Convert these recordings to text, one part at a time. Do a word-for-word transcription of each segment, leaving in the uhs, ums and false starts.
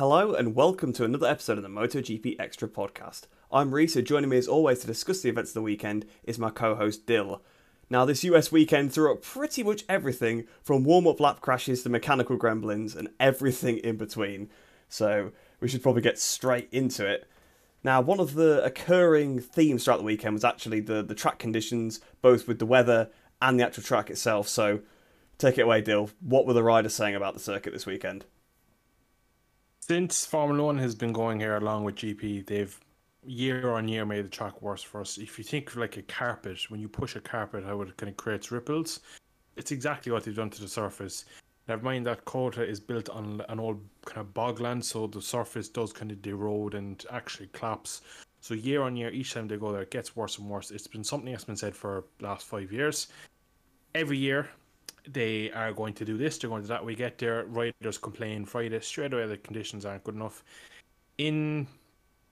Hello and welcome to another episode of the MotoGP Extra podcast. I'm Reese, and joining me as always to discuss the events of the weekend is my co-host Dil. Now this U S weekend threw up pretty much everything from warm-up lap crashes to mechanical gremlins and everything in between, so we should probably get straight into it. Now one of the occurring themes throughout the weekend was actually the, the track conditions, both with the weather and the actual track itself, so take it away Dil, what were the riders saying about the circuit this weekend? Since Formula One has been going here along with G P, they've year on year made the track worse for us. If you think like a carpet, when you push a carpet, how it kind of creates ripples, it's exactly what they've done to the surface. Never mind that COTA is built on an old kind of bogland, so the surface does kind of derode and actually collapse. So year on year, each time they go there, it gets worse and worse. It's been something that's been said for the last five years. Every year, they are going to do this, they're going to do that. We get there, riders complain Friday, straight away the conditions aren't good enough. In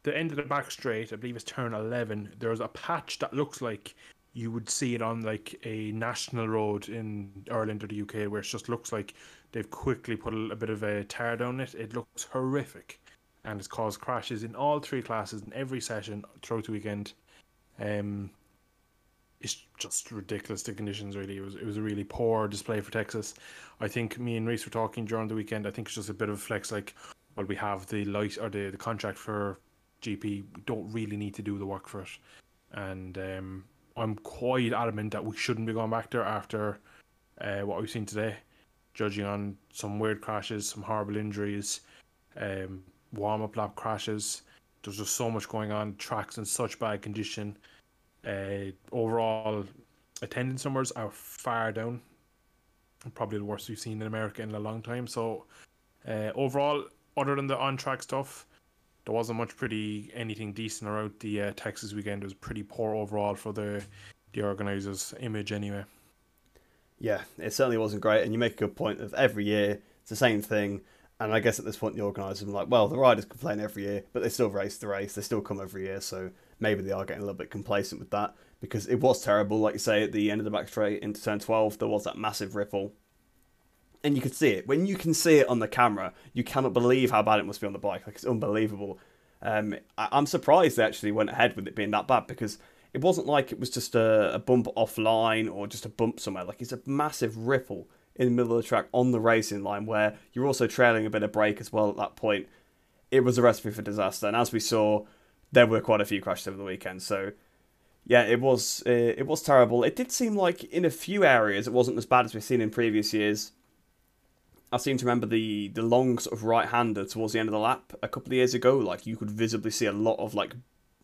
the end of the back straight, I believe it's turn eleven, there's a patch that looks like you would see it on like a national road in Ireland or the U K, where it just looks like they've quickly put a, a bit of a tar down it. It looks horrific and it's caused crashes in all three classes in every session throughout the weekend. Um... It's just ridiculous, the conditions, really. It was it was a really poor display for Texas. I think me and Reese were talking during the weekend. I think it's just a bit of a flex, like, well, we have the light or the, the contract for G P. We don't really need to do the work for it. And um, I'm quite adamant that we shouldn't be going back there after uh, what we've seen today, judging on some weird crashes, some horrible injuries, um, warm-up lap crashes. There's just so much going on. Tracks in such bad condition. Uh, overall attendance numbers are far down, probably the worst we've seen in America in a long time. So uh, overall, other than the on-track stuff, there wasn't much pretty anything decent around the uh, Texas weekend. It was pretty poor overall for the the organisers' image anyway. Yeah, it certainly wasn't great, and you make a good point of every year it's the same thing. And I guess at this point the organisers are like, well, the riders complain every year, but they still race the race, they still come every year, so maybe they are getting a little bit complacent with that, because it was terrible. Like you say, at the end of the back straight into turn twelve, there was that massive ripple. And you could see it. When you can see it on the camera, you cannot believe how bad it must be on the bike. Like, it's unbelievable. Um, I- I'm surprised they actually went ahead with it being that bad, because it wasn't like it was just a, a bump offline or just a bump somewhere. Like, it's a massive ripple in the middle of the track on the racing line, where you're also trailing a bit of brake as well at that point. It was a recipe for disaster. And as we saw, there were quite a few crashes over the weekend, so yeah, it was uh, it was terrible. It did seem like in a few areas it wasn't as bad as we've seen in previous years. I seem to remember the the long sort of right-hander towards the end of the lap a couple of years ago. Like, you could visibly see a lot of like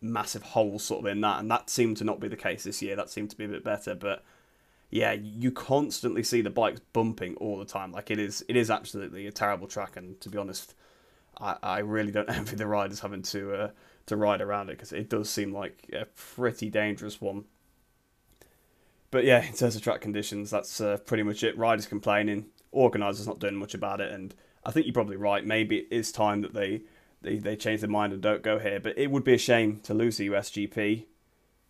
massive holes sort of in that, and that seemed to not be the case this year. That seemed to be a bit better, but yeah, you constantly see the bikes bumping all the time. Like, it is it is absolutely a terrible track, and to be honest, I, I really don't envy the riders having to. Uh, to ride around it, because it does seem like a pretty dangerous one. But yeah, in terms of track conditions, that's uh, pretty much it. Riders complaining, organisers not doing much about it, and I think you're probably right. Maybe it is time that they, they, they change their mind and don't go here, but it would be a shame to lose the U S G P.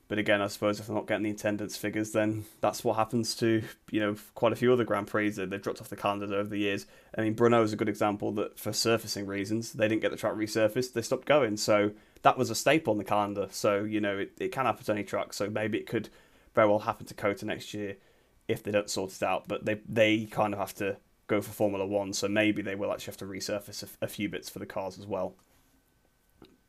But again, I suppose if they're not getting the attendance figures, then that's what happens to, you know, quite a few other Grand Prix that they've dropped off the calendars over the years. I mean, Brno is a good example that for surfacing reasons, they didn't get the track resurfaced, they stopped going. So that was a staple on the calendar. So, you know, it, it can happen to any track. So maybe it could very well happen to COTA next year if they don't sort it out. But they, they kind of have to go for Formula One. So maybe they will actually have to resurface a, a few bits for the cars as well.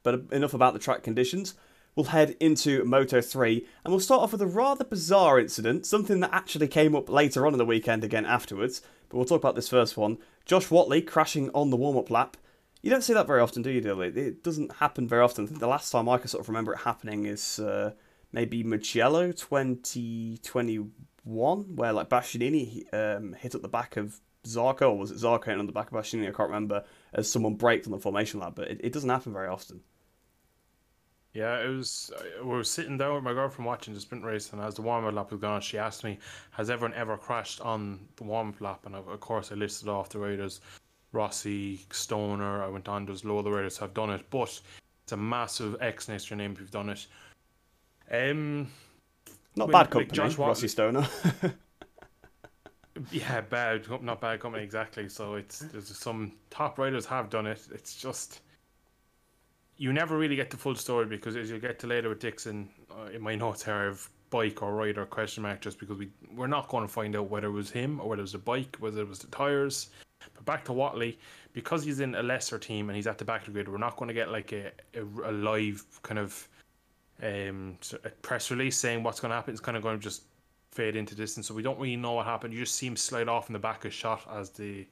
But enough about the track conditions. We'll head into Moto three, and we'll start off with a rather bizarre incident, something that actually came up later on in the weekend again afterwards, but we'll talk about this first one. Josh Whatley crashing on the warm-up lap. You don't see that very often, do you, Dilly? It doesn't happen very often. I think the last time I can sort of remember it happening is uh, maybe Mugello twenty twenty-one, where like Bastianini um, hit up the back of Zarco, or was it Zarco on the back of Bastianini? I can't remember, as someone braked on the formation lap, but it, it doesn't happen very often. Yeah, it was. We were sitting down with my girlfriend watching the sprint race, and as the warm-up lap was going on, she asked me, has everyone ever crashed on the warm-up lap? And of course, I listed off the riders, Rossi, Stoner, I went on, there's low other riders have done it, but it's a massive X next to your name if you've done it. Um, Not when, bad company, like Josh Whatley, Rossi, Stoner. Yeah, bad, not bad company, exactly. So it's there's some top riders have done it. It's just you never really get the full story, because as you'll get to later with Dixon, uh, in my notes here, I have bike or rider question mark, just because we we're not going to find out whether it was him or whether it was the bike, whether it was the tires. But back to Whatley, because he's in a lesser team and he's at the back of the grid, we're not going to get like a a, a live kind of um a press release saying what's going to happen. It's kind of going to just fade into distance, so we don't really know what happened. You just see him slide off in the back of shot as they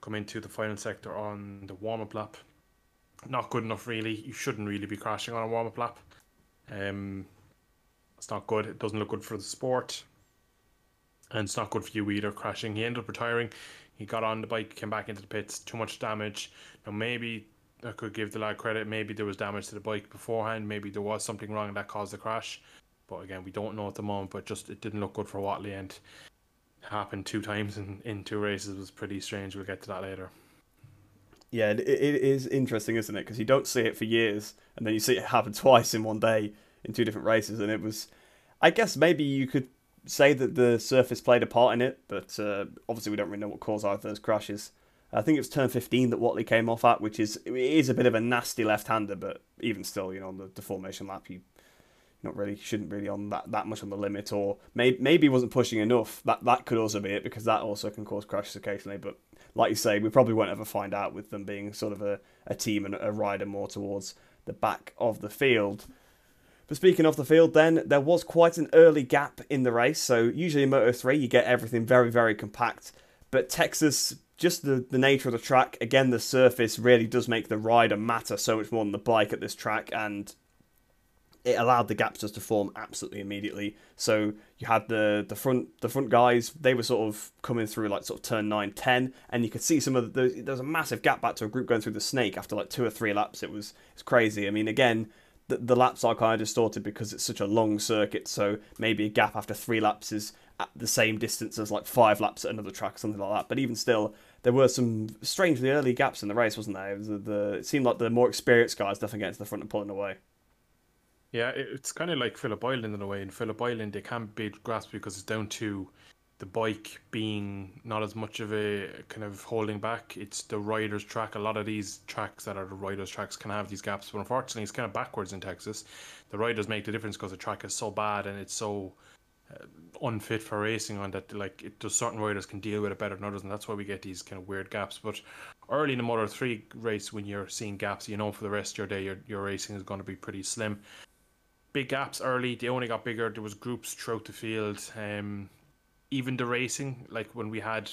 come into the final sector on the warm-up lap. Not good enough, really. You shouldn't really be crashing on a warm-up lap. Um, it's not good. It doesn't look good for the sport, and it's not good for you either, crashing. He ended up retiring. He got on the bike, came back into the pits. Too much damage. Now, maybe I could give the lad credit. Maybe there was damage to the bike beforehand. Maybe there was something wrong that caused the crash. But again, we don't know at the moment, but just it didn't look good for Whatley, and happened two times in, in two races. It was pretty strange. We'll get to that later. Yeah, it, it is interesting, isn't it? Because you don't see it for years, and then you see it happen twice in one day in two different races. And it was, I guess maybe you could say that the surface played a part in it, but uh, obviously we don't really know what caused either of those crashes. I think it was turn fifteen that Whatley came off at, which is it is a bit of a nasty left-hander, but even still, you know, on the, the formation lap, you... Not really, shouldn't really on that, that much on the limit, or may, maybe wasn't pushing enough. That that could also be it, because that also can cause crashes occasionally. But like you say, we probably won't ever find out with them being sort of a, a team and a rider more towards the back of the field. But speaking of the field then, there was quite an early gap in the race. So usually in Moto three, you get everything very, very compact. But Texas, just the, the nature of the track, again, the surface really does make the rider matter so much more than the bike at this track, and it allowed the gaps just to form absolutely immediately. So you had the the front the front guys, they were sort of coming through like sort of turn nine, ten, and you could see some of the, there was a massive gap back to a group going through the snake after like two or three laps. It was it's crazy. I mean, again, the, the laps are kind of distorted because it's such a long circuit, so maybe a gap after three laps is at the same distance as like five laps at another track or something like that. But even still, there were some strangely early gaps in the race, wasn't there? It, was the, the, it seemed like the more experienced guys definitely getting to the front and pulling away. Yeah, it's kind of like Phillip Island in a way. In Phillip Island, they can't be grasped because it's down to the bike being not as much of a kind of holding back. It's the rider's track. A lot of these tracks that are the rider's tracks can have these gaps, but unfortunately, it's kind of backwards in Texas. The riders make the difference because the track is so bad and it's so uh, unfit for racing on that. Like, it, just certain riders can deal with it better than others, and that's why we get these kind of weird gaps. But early in the Moto three race, when you're seeing gaps, you know for the rest of your day, your your racing is going to be pretty slim. Big gaps early. They only got bigger. There was groups throughout the field. Um, even the racing, like when we had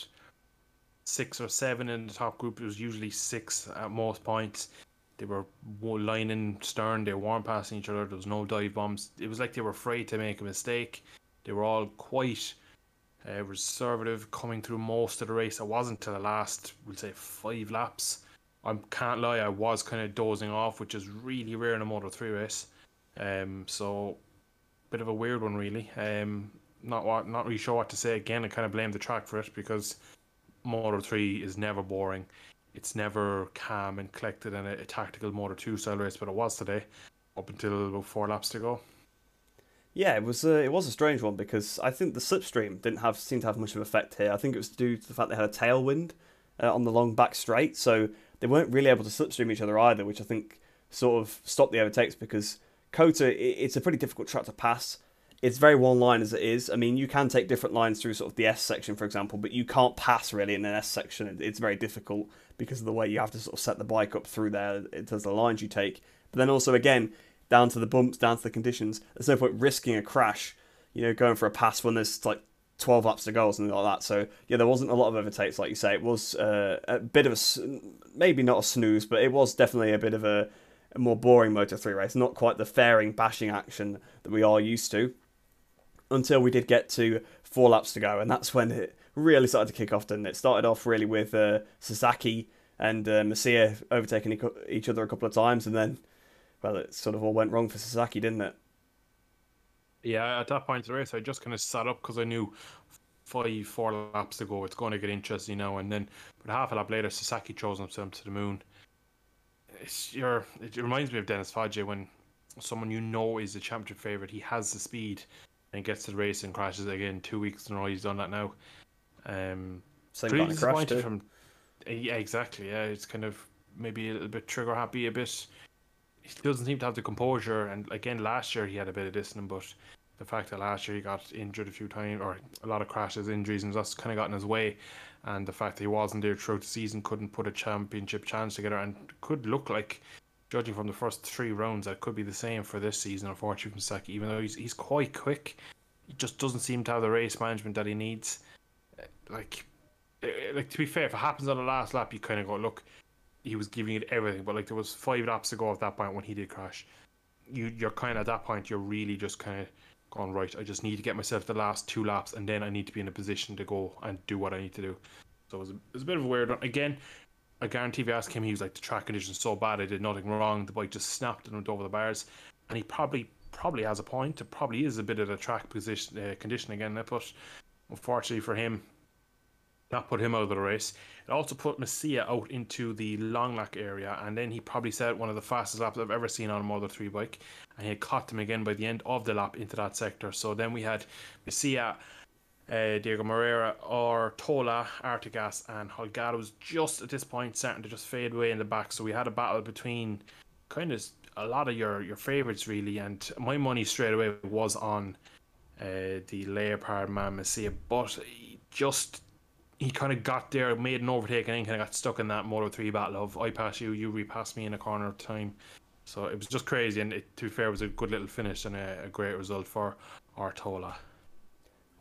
six or seven in the top group, it was usually six at most points. They were lining stern. They weren't passing each other. There was no dive bombs. It was like they were afraid to make a mistake. They were all quite uh, reservative coming through most of the race. It wasn't till the last, we'll say, five laps. I can't lie, I was kind of dozing off, which is really rare in a Moto three race. Um, so bit of a weird one, really. Um, not what, not really sure what to say. Again, I kind of blame the track for it, because Moto three is never boring. It's never calm and collected in a, a tactical Moto two style race, but it was today, up until about four laps to go. Yeah, it was a, it was a strange one, because I think the slipstream didn't have seem to have much of an effect here. I think it was due to the fact they had a tailwind uh, on the long back straight, so they weren't really able to slipstream each other either, which I think sort of stopped the overtakes, because COTA, it's a pretty difficult track to pass. It's very one line as it is. I mean, you can take different lines through sort of the S section, for example, but you can't pass really in an S section. It's very difficult because of the way you have to sort of set the bike up through there in terms of the lines you take. But then also, again, down to the bumps, down to the conditions, there's no point risking a crash, you know, going for a pass when there's like twelve laps to go or something like that. So, yeah, there wasn't a lot of overtakes, like you say. It was uh, a bit of a, maybe not a snooze, but it was definitely a bit of a, a more boring Moto three race, not quite the fairing, bashing action that we are used to, until we did get to four laps to go, and that's when it really started to kick off, didn't it? It started off really with uh, Sasaki and uh, Masia overtaking each other a couple of times, and then, well, it sort of all went wrong for Sasaki, didn't it? Yeah, at that point of the race, I just kind of sat up, because I knew five, four laps to go, it's going to get interesting now, and then, but half a lap later, Sasaki throws himself to the moon. It's your, it reminds me of Dennis Fadge, when someone you know is the championship favourite, he has the speed and gets to the race and crashes again. Two weeks in a row he's done that now. Um, Same kind of crash too. From, yeah, exactly. Yeah, it's kind of maybe a little bit trigger happy, a bit. He doesn't seem to have the composure. And again, last year he had a bit of this in him, but the fact that last year he got injured a few times, or a lot of crashes, injuries, and that's kind of got in his way. And the fact that he wasn't there throughout the season, couldn't put a championship challenge together, and could look like, judging from the first three rounds, that could be the same for this season, unfortunately, from Sasaki. Even though he's, he's quite quick, he just doesn't seem to have the race management that he needs. Like, like to be fair, if it happens on the last lap, you kind of go, look, he was giving it everything, but like there was five laps to go at that point when he did crash. You, you're kind of at that point, you're really just kind of going, right, I just need to get myself the last two laps, and then I need to be in a position to go and do what I need to do. So it was a, it was a bit of a weird one. Again, I guarantee if you ask him, he was like, the track conditions so bad, I did nothing wrong. The bike just snapped and went over the bars. And he probably probably has a point. It probably is a bit of the track position uh, condition again, but unfortunately for him, that put him out of the race. It also put Masia out into the long lap area, and then he probably set one of the fastest laps I've ever seen on a Moto three bike, and he had caught them again by the end of the lap into that sector. So then we had Masia, uh, Diego Moreira, Ortola, Artigas, and Holgado was just at this point starting to just fade away in the back. So we had a battle between kind of a lot of your, your favourites really, and my money straight away was on uh, the Leopard man Masia, but he just... he kind of got there, made an overtake, and then kind of got stuck in that Moto three battle of I pass you, you repass me in a corner of time. So it was just crazy, and it, to be fair, it was a good little finish and a, a great result for Ortola.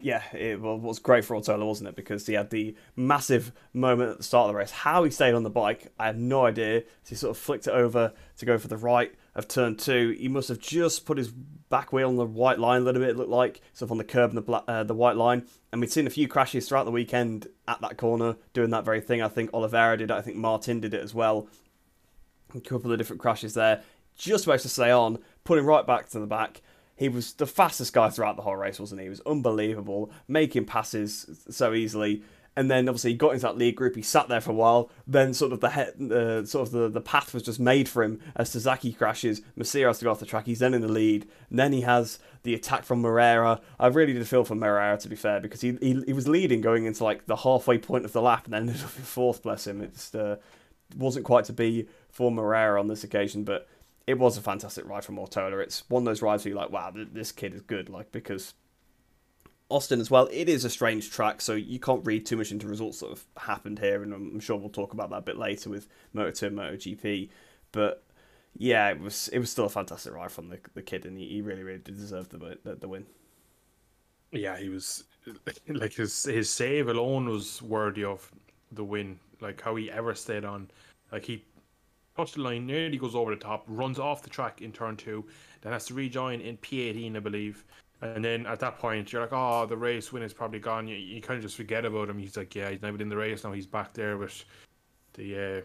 Yeah, it was great for Ortola, wasn't it? Because he had the massive moment at the start of the race. How he stayed on the bike, I have no idea. So he sort of flicked it over to go for the right of turn two. He must have just put his back wheel on the white line a little bit, it looked like, sort of on the curb and the black, uh, the white line. And we'd seen a few crashes throughout the weekend at that corner doing that very thing. I think Oliveira did it. I think Martin did it as well. A couple of different crashes there. Just managed to stay on, putting right back to the back. He was the fastest guy throughout the whole race, wasn't he? He was unbelievable, making passes so easily. And then obviously he got into that lead group. He sat there for a while. Then sort of the he- uh, sort of the, the path was just made for him as Sasaki crashes. Masia has to go off the track. He's then in the lead. And then he has the attack from Moreira. I really did feel for Moreira, to be fair, because he, he he was leading going into like the halfway point of the lap, and then ended up in fourth. Bless him. It just uh, wasn't quite to be for Moreira on this occasion, but it was a fantastic ride from Ortola. It's one of those rides where you're like, wow, this kid is good, like, because Austin as well, it is a strange track, so you can't read too much into results that have happened here, and I'm sure we'll talk about that a bit later with Moto two and MotoGP. But yeah, it was it was still a fantastic ride from the the kid, and he, he really, really did deserve the, the the win. Yeah, he was, like, his his save alone was worthy of the win. Like, how he ever stayed on, like, he touched the line, nearly goes over the top, runs off the track in turn two, then has to rejoin in P eighteen, I believe. And then at that point, you're like, oh, the race win is probably gone. You, you kind of just forget about him. He's like, yeah, he's not in the race now. He's back there with the uh,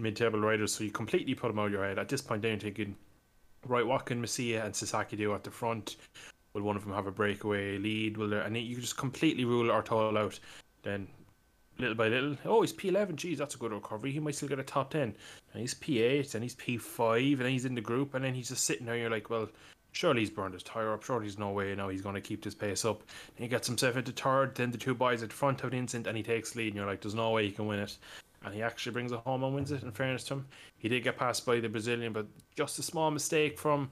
mid-table riders. So you completely put him out of your head. At this point, then you're thinking, right, what can Masia and Sasaki do at the front? Will one of them have a breakaway lead? Will there? And you just completely rule Ortola out. Then little by little, oh, he's P eleven. Geez, that's a good recovery. He might still get a top ten. And he's P eight, and he's P five, and then he's in the group. And then he's just sitting there. You're like, well, surely he's burned his tyre up. Surely there's no way now he's going to keep this pace up. And he gets himself into third. Then the two boys at the front have an incident, and he takes lead. And you're like, there's no way he can win it. And he actually brings it home and wins it, in fairness to him. He did get passed by the Brazilian, but just a small mistake from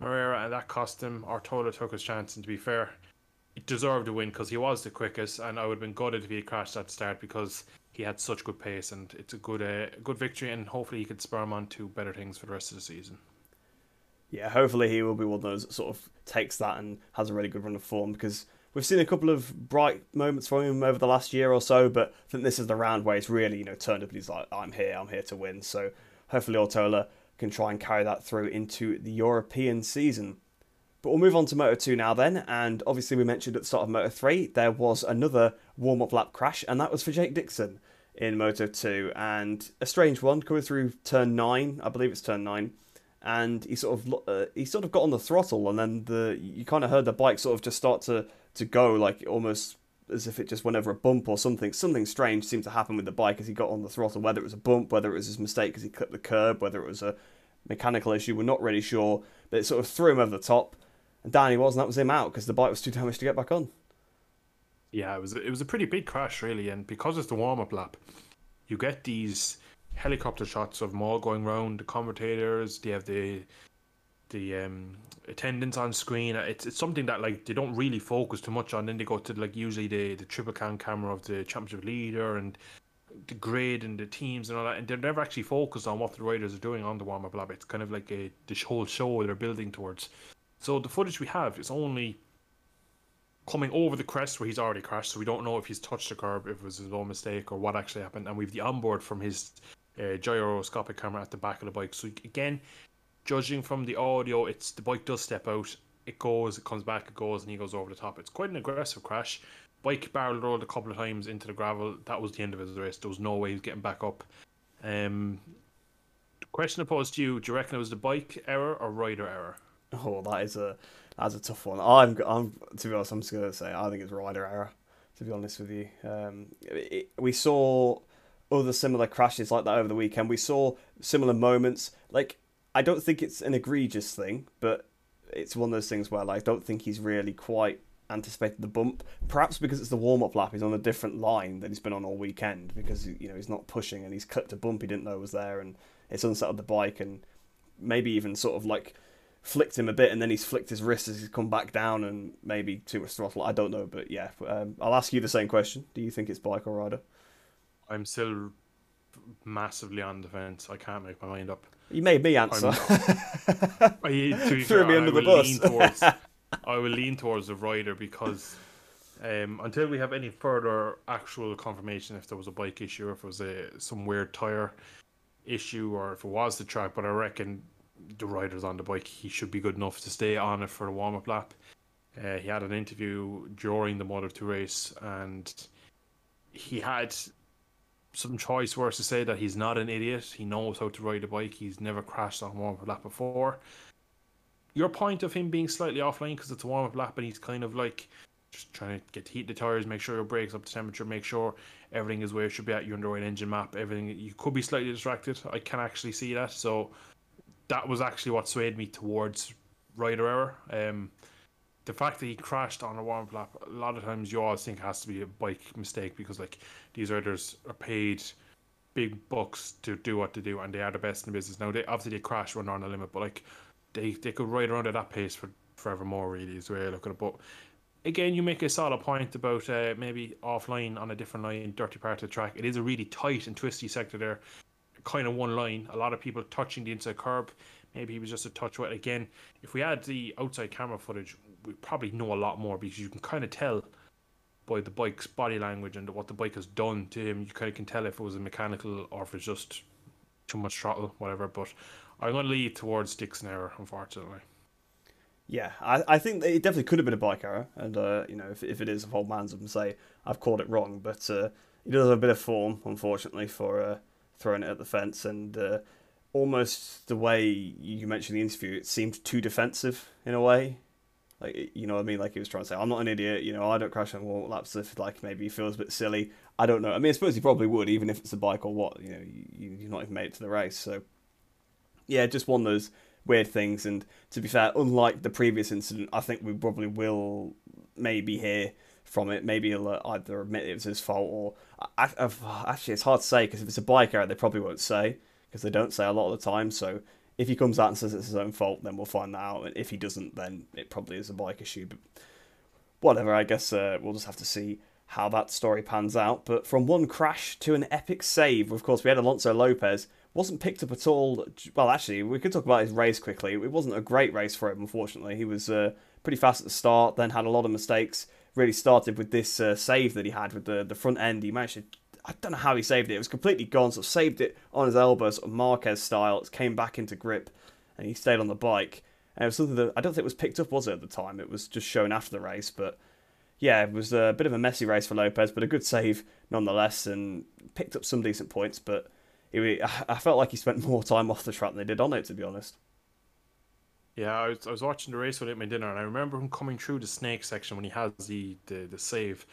Moreira, and that cost him. Ortola took his chance, and to be fair, he deserved a win because he was the quickest. And I would have been gutted if he had crashed at the start because he had such good pace. And it's a good, uh, good victory, and hopefully he could spur him on to better things for the rest of the season. Yeah, hopefully he will be one of those that sort of takes that and has a really good run of form, because we've seen a couple of bright moments from him over the last year or so, but I think this is the round where he's really, you know, turned up and he's like, I'm here, I'm here to win. So hopefully Ortola can try and carry that through into the European season. But we'll move on to Moto two now then, and obviously we mentioned at the start of Moto three there was another warm-up lap crash, and that was for Jake Dixon in Moto two, and a strange one coming through turn nine, I believe it's turn nine, and he sort of uh, he sort of got on the throttle, and then the you kind of heard the bike sort of just start to, to go, like almost as if it just went over a bump or something. Something strange seemed to happen with the bike as he got on the throttle, whether it was a bump, whether it was his mistake because he clipped the curb, whether it was a mechanical issue, we're not really sure. But it sort of threw him over the top, and down he was, and that was him out because the bike was too damaged to get back on. Yeah, it was it was a pretty big crash, really, and because it's the warm-up lap, you get these helicopter shots of them all going round the commentators. They have the the um, attendants on screen. It's it's something that like they don't really focus too much on. Then they go to like usually the the triple cam camera of the championship leader and the grid and the teams and all that, and they're never actually focused on what the riders are doing on the warm-up lap. It's kind of like a this whole show they're building towards. So the footage we have is only coming over the crest where he's already crashed, so we don't know if he's touched the curb, if it was his own mistake, or what actually happened. And we've the onboard from his uh, gyroscopic camera at the back of the bike. So again, judging from the audio, it's the bike does step out, it goes, it comes back, it goes, and he goes over the top. It's quite an aggressive crash. Bike barrel rolled a couple of times into the gravel. That was the end of his race. There was no way he was getting back up. Um, question I posed to you: do you reckon it was the bike error or rider error? Oh, that is a that's a tough one. I'm I'm to be honest, I'm just gonna say I think it's rider error. To be honest with you, um, it, we saw other similar crashes like that over the weekend. We saw similar moments. Like, I don't think it's an egregious thing, but it's one of those things where like, I don't think he's really quite anticipated the bump, perhaps because it's the warm-up lap. He's on a different line than he's been on all weekend, because you know he's not pushing and he's clipped a bump he didn't know was there, and it's unsettled the bike and maybe even sort of like flicked him a bit, and then he's flicked his wrist as he's come back down and maybe too much throttle. I don't know, but yeah, um, I'll ask you the same question. Do you think it's bike or rider? I'm still massively on the fence. I can't make my mind up. You made me answer. you, Threw sure, me under I the bus. Towards, I will lean towards the rider because um, until we have any further actual confirmation if there was a bike issue or if it was a, some weird tyre issue or if it was the track, but I reckon the rider's on the bike. He should be good enough to stay on it for the warm-up lap. Uh, he had an interview during the Moto two race and he had some choice words to say that he's not an idiot. He knows how to ride a bike. He's never crashed on warm-up lap before. Your point of him being slightly offline because it's a warm-up lap and he's kind of like just trying to get the heat the tyres, make sure your brake's up to temperature, make sure everything is where it should be at, you're on the right engine map, everything. You could be slightly distracted. I can actually see that. So that was actually what swayed me towards rider error. Um, the fact that he crashed on a warm-up lap, a lot of times you always think it has to be a bike mistake because like these riders are paid big bucks to do what they do and they are the best in the business. Now, they obviously they crash when they're on the limit, but like they they could ride around at that pace for forevermore, really, is the way I look at it. But again, you make a solid point about uh, maybe offline on a different line, dirty part of the track. It is a really tight and twisty sector there. Kind of one line, a lot of people touching the inside curb. Maybe he was just a touch wet. Again, if we had the outside camera footage, we probably know a lot more because you can kind of tell by the bike's body language and what the bike has done to him. You kind of can tell if it was a mechanical or if it's just too much throttle, whatever. But I'm going to lead towards Dixon error, unfortunately. Yeah, I, I think it definitely could have been a bike error, and uh, you know, if if it is, if old man's up and say I've called it wrong, but uh, he does have a bit of form, unfortunately, for. Uh, throwing it at the fence, and uh, almost the way you mentioned the interview, it seemed too defensive in a way. Like, you know what I mean? Like, he was trying to say, I'm not an idiot, you know, I don't crash on warm-up laps if, like, maybe he feels a bit silly. I don't know. I mean, I suppose he probably would, even if it's a bike or what, you know, you, you've not even made it to the race. So, yeah, just one of those weird things. And to be fair, unlike the previous incident, I think we probably will maybe hear from it. Maybe he'll either admit it was his fault or I, I've, actually it's hard to say, because if it's a bike error they probably won't say, because they don't say a lot of the time. So if he comes out and says it's his own fault, then we'll find that out, and if he doesn't, then it probably is a bike issue. But whatever, I guess uh, we'll just have to see how that story pans out. But from one crash to an epic save, of course we had Alonso Lopez. Wasn't picked up at all. Well, actually we could talk about his race quickly. It wasn't a great race for him, unfortunately. He was uh, pretty fast at the start, then had a lot of mistakes. Really started with this uh, save that he had with the, the front end. He managed to, I don't know how he saved it. It was completely gone, so saved it on his elbows, sort of Marquez style. It came back into grip, and he stayed on the bike. And it was something that I don't think was picked up, was it, at the time? It was just shown after the race. But yeah, it was a bit of a messy race for Lopez, but a good save nonetheless, and picked up some decent points. But it, I felt like he spent more time off the track than they did on it, to be honest. Yeah, I was, I was watching the race with him at dinner, and I remember him coming through the snake section when he has the, the, the save.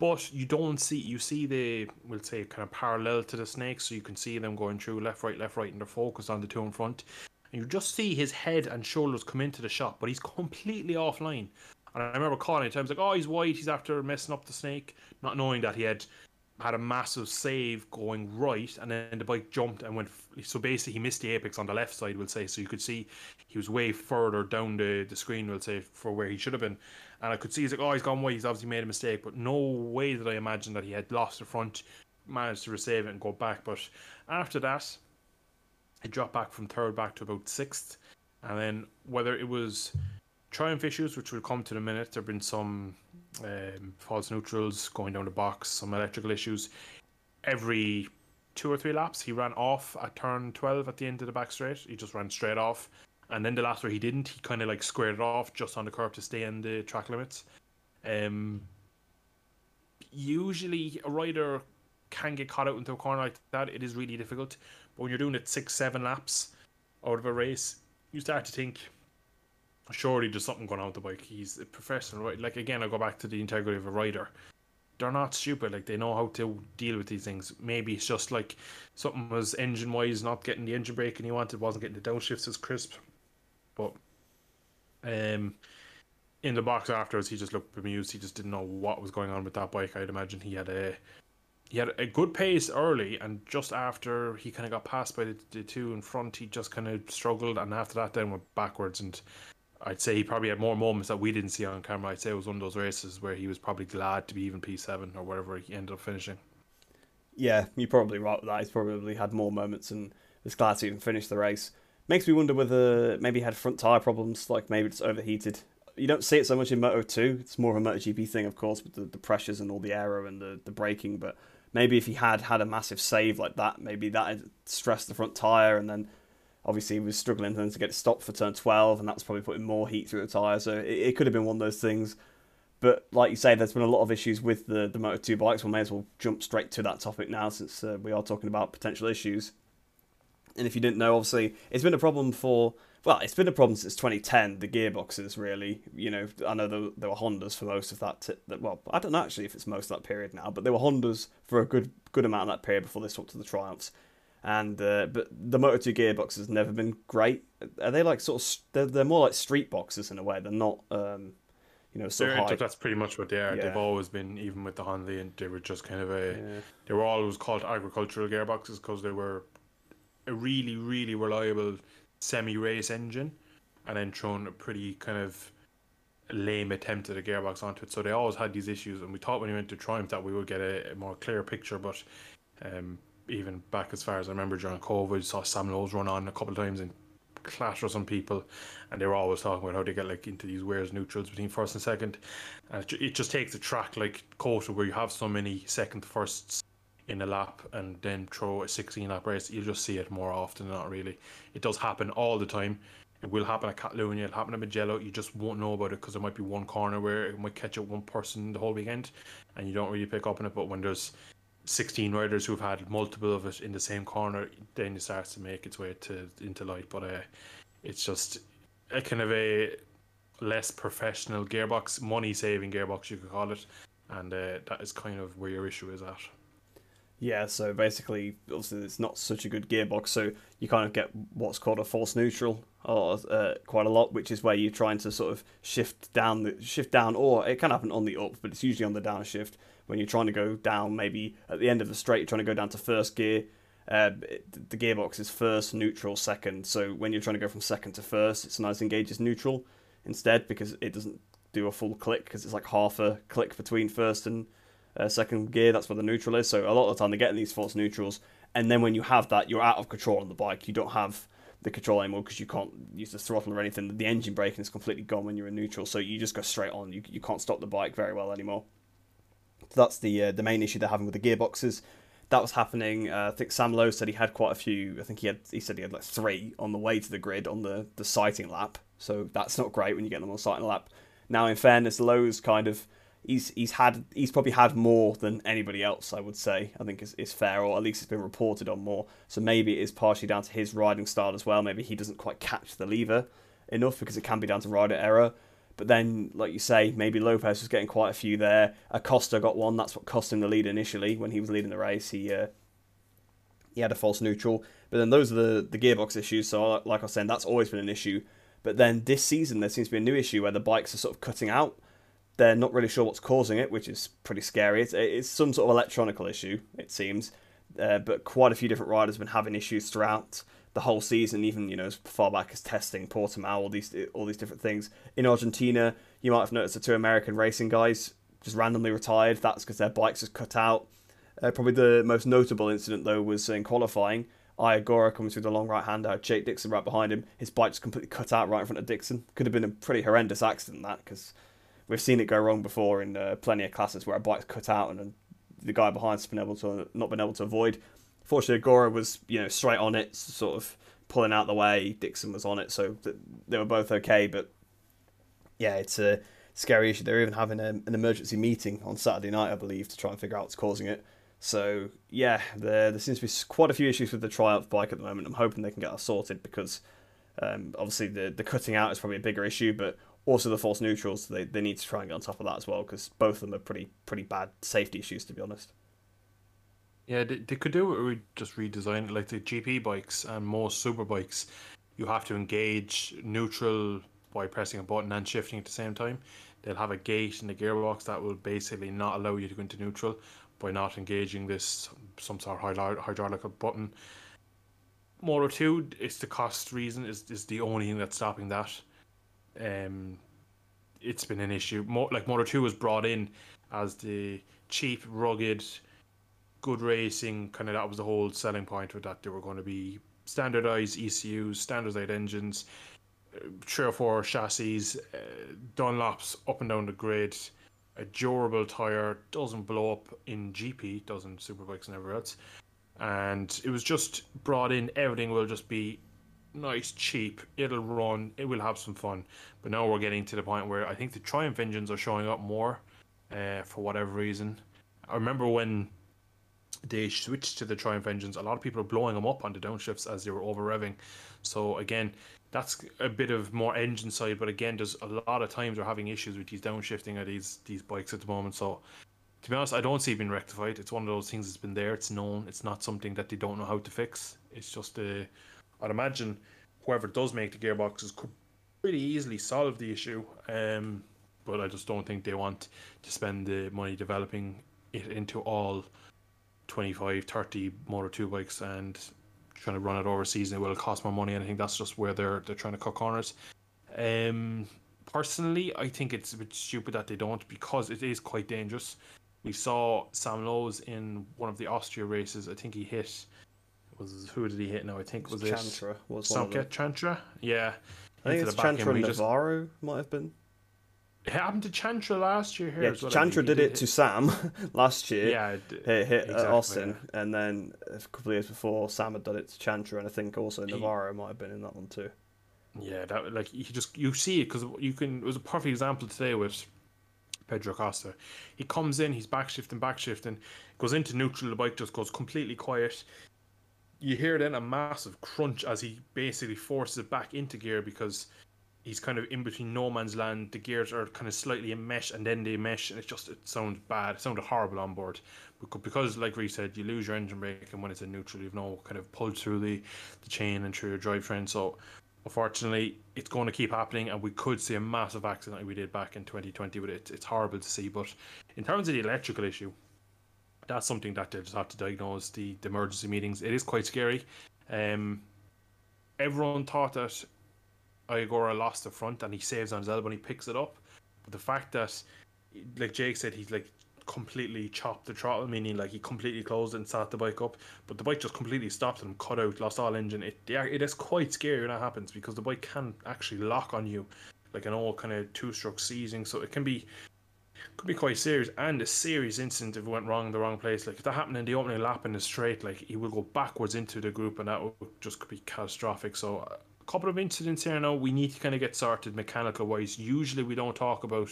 But you don't see, you see the, we'll say, kind of parallel to the snake, so you can see them going through left, right, left, right, and they're focused on the two in front. And you just see his head and shoulders come into the shot, but he's completely offline. And I remember calling it, I was like, oh, he's white, he's after messing up the snake, not knowing that he had had a massive save going right, and then the bike jumped and went, so basically he missed the apex on the left side, we'll say, so you could see he was way further down the, the screen, we'll say, for where he should have been. And I could see, he's like, oh, he's gone white, he's obviously made a mistake, but no way did I imagine that he had lost the front, managed to resave it and go back. But after that, it dropped back from third back to about sixth, and then whether it was Triumph issues, which we'll come to in a minute, there have been some um, false neutrals going down the box, some electrical issues. Every two or three laps, he ran off at turn twelve at the end of the back straight. He just ran straight off. And then the last where he didn't, he kind of like squared it off just on the curb to stay in the track limits. Um, usually a rider can get caught out into a corner like that. It is really difficult. But when you're doing it six, seven laps out of a race, you start to think, surely there's something going on with the bike. He's a professional, right? Like, again, I go back to the integrity of a rider. They're not stupid. Like, they know how to deal with these things. Maybe it's just like something was engine wise, not getting the engine brake and he wanted, wasn't getting the downshifts as crisp. But um, in the box afterwards, he just looked bemused. He just didn't know what was going on with that bike. I'd imagine he had a he had a good pace early, and just after he kind of got passed by the, the two in front, he just kind of struggled, and after that, then went backwards. And I'd say he probably had more moments that we didn't see on camera. I'd say it was one of those races where he was probably glad to be even P seven or wherever he ended up finishing. Yeah, you're probably right with that. He's probably had more moments and was glad to even finish the race. Makes me wonder whether maybe he had front tyre problems, like maybe it's overheated. You don't see it so much in Moto two. It's more of a MotoGP thing, of course, with the, the pressures and all the aero and the, the braking. But maybe if he had had a massive save like that, maybe that had stressed the front tyre, and then obviously he was struggling then to get stopped for turn twelve, and that's probably putting more heat through the tyre, so it, it could have been one of those things. But like you say, there's been a lot of issues with the, the Moto two bikes. We may as well jump straight to that topic now, since uh, we are talking about potential issues. And if you didn't know, obviously, it's been a problem for, well, it's been a problem since twenty ten, the gearboxes, really. You know, I know there, there were Hondas for most of that, t- that, well, I don't know actually if it's most of that period now, but there were Hondas for a good good amount of that period before they swapped to the Triumphs. And uh, but the Moto two gearbox has never been great. Are they like sort of they're, they're more like street boxes in a way? They're not, um, you know, so high. That's pretty much what they are. Yeah. They've always been, even with the Honda, and they were just kind of a. Yeah. They were always called agricultural gearboxes because they were a really, really reliable semi-race engine, and then thrown a pretty kind of lame attempt at a gearbox onto it. So they always had these issues, and we thought when we went to Triumph that we would get a, a more clear picture, but. Um, Even back as far as I remember during COVID, you saw Sam Lowe's run on a couple of times and clash with some people, and they were always talking about how they get like into these weird neutrals between first and second, and it, it just takes a track like COTA where you have so many second firsts in a lap, and then throw a sixteen lap race. You'll just see it more often than not, really. It does happen all the time. It will happen at Catalonia, it'll happen at Mugello. You just won't know about it because there might be one corner where it might catch up one person the whole weekend and you don't really pick up on it. But when there's sixteen riders who've had multiple of it in the same corner, then it starts to make its way to into light. But uh, it's just a kind of a less professional gearbox, money saving gearbox, you could call it, and uh, that is kind of where your issue is at. Yeah, so basically, obviously, it's not such a good gearbox, so you kind of get what's called a force neutral, or uh, quite a lot, which is where you're trying to sort of shift down, the shift down, or it can happen on the up, but it's usually on the downshift. When you're trying to go down, maybe at the end of the straight, you're trying to go down to first gear. Uh, the gearbox is first, neutral, second. So when you're trying to go from second to first, it's nice and engages neutral instead, because it doesn't do a full click, because it's like half a click between first and Uh, second gear. That's where the neutral is. So a lot of the time they get in these forced neutrals, and then when you have that, you're out of control on the bike. You don't have the control anymore because you can't use the throttle or anything. The engine braking is completely gone when you're in neutral, so you just go straight on. You you can't stop the bike very well anymore. So that's the uh, the main issue they're having with the gearboxes. That was happening. Uh, I think Sam Lowe said he had quite a few. I think he had he said he had like three on the way to the grid on the the sighting lap. So that's not great when you get them on sighting lap. Now, in fairness, Lowe's kind of. He's he's had he's probably had more than anybody else, I would say. I think is is fair, or at least it's been reported on more. So maybe it is partially down to his riding style as well. Maybe he doesn't quite catch the lever enough, because it can be down to rider error. But then, like you say, maybe Lopez was getting quite a few there. Acosta got one. That's what cost him the lead initially when he was leading the race. He uh, he had a false neutral. But then those are the the gearbox issues. So like I was saying, that's always been an issue. But then this season, there seems to be a new issue where the bikes are sort of cutting out. They're not really sure what's causing it, which is pretty scary. It's, it's some sort of electronical issue, it seems. Uh, but quite a few different riders have been having issues throughout the whole season, even, you know, as far back as testing, Portimao, all these, all these different things. In Argentina, you might have noticed the two American racing guys just randomly retired. That's because their bikes were cut out. Uh, probably the most notable incident, though, was in qualifying. Ayagora coming through the long right-hander, Jake Dixon right behind him. His bike just completely cut out right in front of Dixon. Could have been a pretty horrendous accident, that, because we've seen it go wrong before in uh, plenty of classes where a bike's cut out and, and the guy behind's been able to not been able to avoid. Fortunately, Agora was, you know, straight on it, sort of pulling out the way. Dixon was on it, so th- they were both okay. But yeah, it's a scary issue. They're even having a, an emergency meeting on Saturday night, I believe, to try and figure out what's causing it. So yeah, there there seems to be quite a few issues with the Triumph bike at the moment. I'm hoping they can get that sorted because um, obviously the the cutting out is probably a bigger issue, but also the false neutrals, they, they need to try and get on top of that as well, because both of them are pretty pretty bad safety issues, to be honest. Yeah, they, they could do it, we just redesign it. Like the G P bikes and most super bikes, you have to engage neutral by pressing a button and shifting at the same time. They'll have a gate in the gearbox that will basically not allow you to go into neutral by not engaging this some sort of hydraulic button. Moto two, it's the cost reason is is the only thing that's stopping that. Um, it's been an issue. More like Moto two was brought in as the cheap, rugged, good racing kind of, that was the whole selling point with that. They were going to be standardized E C Us, standardized engines, three or four chassis, uh, Dunlops up and down the grid, a durable tire, doesn't blow up in G P, doesn't superbikes and everywhere else. And it was just brought in, everything will just be nice, cheap, it'll run, it will have some fun. But now we're getting to the point where I think the Triumph engines are showing up more uh, for whatever reason. I remember when they switched to the Triumph engines, a lot of people are blowing them up on the downshifts as they were over revving. So again, that's a bit of more engine side, but again, there's a lot of times we're having issues with these downshifting of these these bikes at the moment. So to be honest, I don't see it being rectified. It's one of those things that's been there, it's known, it's not something that they don't know how to fix. It's just a I'd imagine whoever does make the gearboxes could pretty easily solve the issue, um, but I just don't think they want to spend the money developing it into all twenty-five, thirty Moto two bikes and trying to run it overseas, and it will cost more money, and I think that's just where they're they're trying to cut corners. Um, personally, I think it's a bit stupid that they don't, because it is quite dangerous. We saw Sam Lowe's in one of the Austria races, I think he hit... Was, who did he hit now? I think was it Chantra. Was Samket Chantra? Yeah. I think it's Chantra and Navarro just... might have been. It happened to Chantra last year here. Yeah, as well. Chantra did, did it hit. to Sam last year. Yeah, it hit, hit exactly, Austin. Yeah. And then a couple of years before, Sam had done it to Chantra, and I think also Navarro he... might have been in that one too. Yeah, that like you just you see it, because you can. It was a perfect example today with Pedro Acosta. He comes in, he's backshifting, backshifting, goes into neutral. The bike just goes completely quiet. You hear then a massive crunch as he basically forces it back into gear, because he's kind of in between no man's land. The gears are kind of slightly enmeshed, and then they mesh, and it just it sounds bad. It sounded horrible on board, because like Reece said, you lose your engine brake, and when it's in neutral, you've no kind of pulled through the, the chain and through your drivetrain. So unfortunately, it's going to keep happening, and we could see a massive accident like we did back in twenty twenty with it. It's horrible to see, but in terms of the electrical issue, that's something that they'll just have to diagnose. The, the emergency meetings, it is quite scary. Um, everyone thought that Ayagora lost the front and he saves on his elbow and he picks it up. But the fact that, like Jake said, he's like completely chopped the throttle, meaning like he completely closed it and sat the bike up, but the bike just completely stopped and cut out, lost all engine. It, it is quite scary when that happens, because the bike can actually lock on you like an old kind of two-stroke seizing, so it can be could be quite serious, and a serious incident if it went wrong in the wrong place. Like if that happened in the opening lap in the straight, like he will go backwards into the group, and that would just could be catastrophic. So a couple of incidents here now we need to kind of get sorted mechanical wise. Usually we don't talk about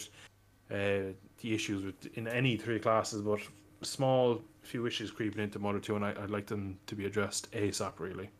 uh, the issues with, in any three classes, but small few issues creeping into Moto two, and I, I'd like them to be addressed ASAP really.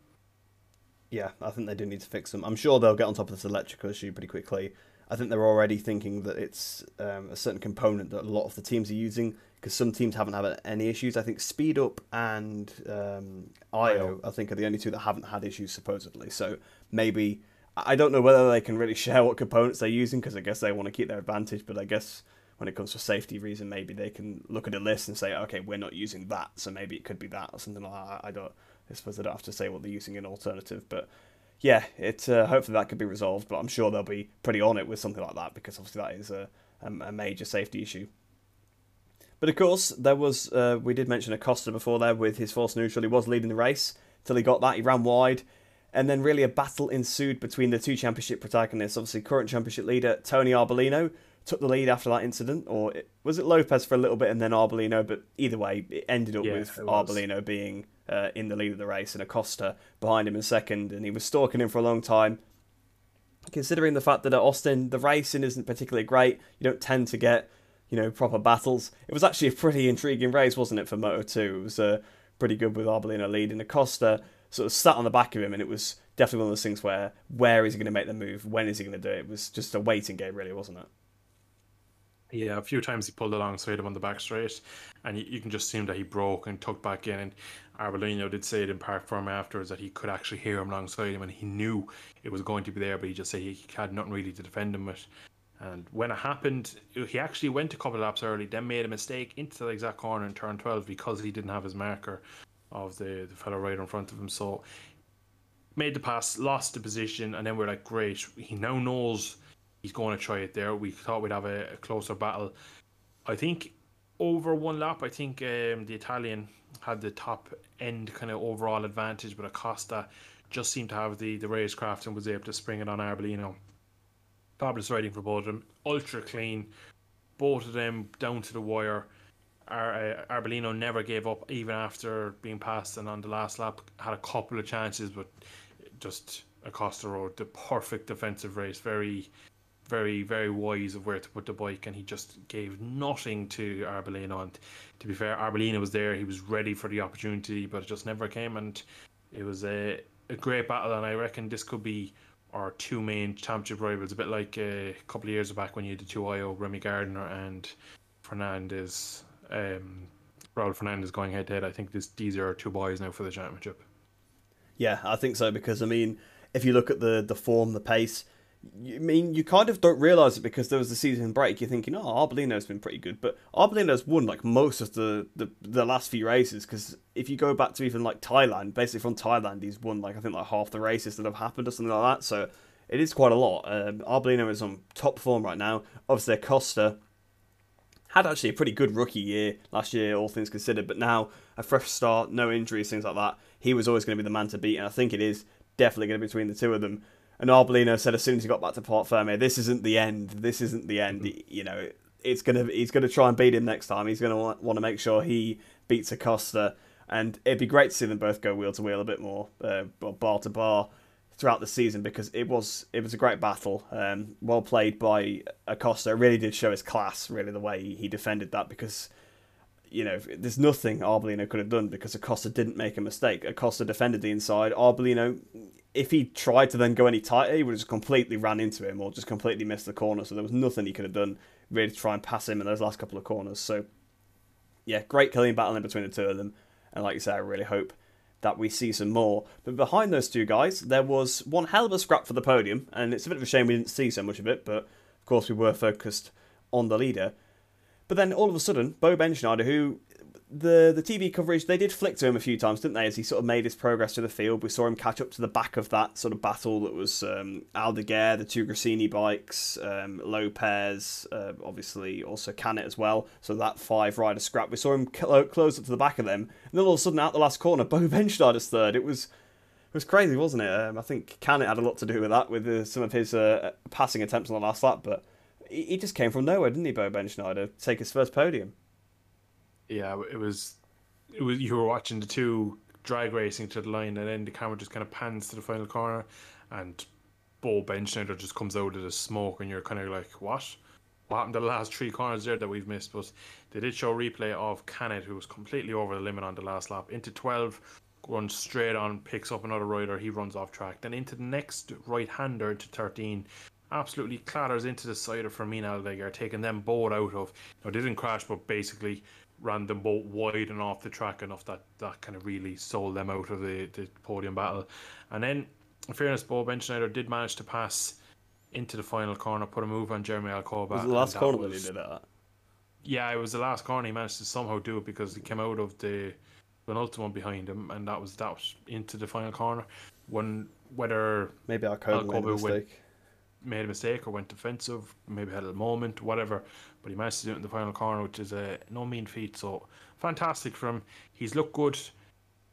Yeah, I think they do need to fix them. I'm sure they'll get on top of this electrical issue pretty quickly. I think they're already thinking that it's um, a certain component that a lot of the teams are using, because some teams haven't had any issues. I think Speed Up and um, I O, I think, are the only two that haven't had issues supposedly. So maybe I don't know whether they can really share what components they're using, because I guess they want to keep their advantage, but I guess when it comes to safety reason, maybe they can look at a list and say, okay, we're not using that, so maybe it could be that or something like that. I don't, I suppose I don't have to say what they're using in alternative, but yeah, it uh, hopefully that could be resolved, but I'm sure they'll be pretty on it with something like that, because obviously that is a, a major safety issue. But of course, there was uh, we did mention Acosta before there with his force neutral. He was leading the race till he got that. He ran wide. And then really a battle ensued between the two championship protagonists. Obviously, current championship leader Tony Arbolino took the lead after that incident. Or it, was it Lopez for a little bit and then Arbolino? But either way, it ended up yeah, with Arbolino being uh, in the lead of the race and Acosta behind him in second. And he was stalking him for a long time. Considering the fact that at Austin, the racing isn't particularly great. You don't tend to get, you know, proper battles. It was actually a pretty intriguing race, wasn't it, for Moto two? It was uh, pretty good with Arbolino leading. Acosta sort of sat on the back of him, and it was definitely one of those things where, where is he going to make the move? When is he going to do it? It was just a waiting game, really, wasn't it? Yeah, a few times he pulled alongside him on the back straight, and you, you can just assume that he broke and tucked back in. And Arbolino did say it in park form afterwards that he could actually hear him alongside him, and he knew it was going to be there, but he just said he had nothing really to defend him with. And when it happened, he actually went a couple of laps early, then made a mistake into the exact corner in turn twelve because he didn't have his marker of the, the fellow rider in front of him. So made the pass, lost the position, and then we're like, great, he now knows he's going to try it there. We thought we'd have a, a closer battle. I think over one lap, I think um, the Italian had the top end kind of overall advantage, but Acosta just seemed to have the, the racecraft and was able to spring it on Arbolino. Fabulous riding for both of them, ultra clean, both of them down to the wire. Ar- Arbolino never gave up, even after being passed, and on the last lap had a couple of chances, but just Acosta rode the perfect defensive race, very, very, very wise of where to put the bike, and he just gave nothing to Arbolino. And to be fair, Arbolino was there, he was ready for the opportunity, but it just never came, and it was a, a great battle, and I reckon this could be our two main championship rivals, a bit like a couple of years back when you had the two I O, Remy Gardner and Fernandez, um, Raul Fernandez going head to head. I think this, these are our two boys now for the championship. Yeah, I think so, because I mean, if you look at the the form, the pace, you, I mean, you kind of don't realise it because there was the season break. You're thinking, oh, Arbolino's been pretty good, but Arbolino's won like most of the the, the last few races, because if you go back to even like Thailand, basically from Thailand, he's won like I think like half the races that have happened or something like that. So it is quite a lot. Um, Arbolino is on top form right now. Obviously Acosta had actually a pretty good rookie year last year, all things considered, but now a fresh start, no injuries, things like that. He was always going to be the man to beat, and I think it is definitely going to be between the two of them. And Arbolino said as soon as he got back to Port Ferme, this isn't the end. This isn't the end. Mm-hmm. You know, it's gonna he's gonna try and beat him next time. He's gonna want, want to make sure he beats Acosta. And it'd be great to see them both go wheel to wheel a bit more, uh, bar to bar, throughout the season, because it was it was a great battle. Um, well played by Acosta. It really did show his class, really, the way he defended that, because, you know, there's nothing Arbolino could have done because Acosta didn't make a mistake. Acosta defended the inside. Arbolino, if he tried to then go any tighter, he would have just completely ran into him or just completely missed the corner. So there was nothing he could have done really to try and pass him in those last couple of corners. So, yeah, great clean battle in between the two of them. And like you say, I really hope that we see some more. But behind those two guys, there was one hell of a scrap for the podium, and it's a bit of a shame we didn't see so much of it, but of course we were focused on the leader. But then all of a sudden, Bo Bendsneyder, who the, the T V coverage, they did flick to him a few times, didn't they, as he sort of made his progress to the field. We saw him catch up to the back of that sort of battle that was um, Aldeguer, the two Grassini bikes, um, Lopez, uh, obviously also Canet as well. So that five-rider scrap, we saw him cl- close up to the back of them. And then all of a sudden, out the last corner, Bo Bendsneyder's third. It was it was crazy, wasn't it? Um, I think Canet had a lot to do with that, with uh, some of his uh, passing attempts on the last lap, but he, he just came from nowhere, didn't he, Bo Bendsneyder, take his first podium. Yeah, it was, it was. You were watching the two drag racing to the line, and then the camera just kind of pans to the final corner, and Bo Bendsneyder just comes out of the smoke, and you're kind of like, what? What happened to the last three corners there that we've missed? But they did show a replay of Canet, who was completely over the limit on the last lap, into twelve, runs straight on, picks up another rider, he runs off track, then into the next right-hander into thirteen. Absolutely clatters into the side of Fermin Aldeguer, taking them both out of. Now, they didn't crash, but basically ran them both wide and off the track enough that that kind of really sold them out of the, the podium battle. And then in fairness, Bo Bendsneyder did manage to pass into the final corner, put a move on Jeremy Alcoba. It was the last corner was, that he did that. Yeah, it was the last corner. He managed to somehow do it because he came out of the penultimate one behind him, and that was that was into the final corner. When whether maybe Alcoba, Alcoba made, a mistake. Went, made a mistake or went defensive, maybe had a moment, whatever. But he managed to do it in the final corner, which is a no mean feat. So fantastic for him. He's looked good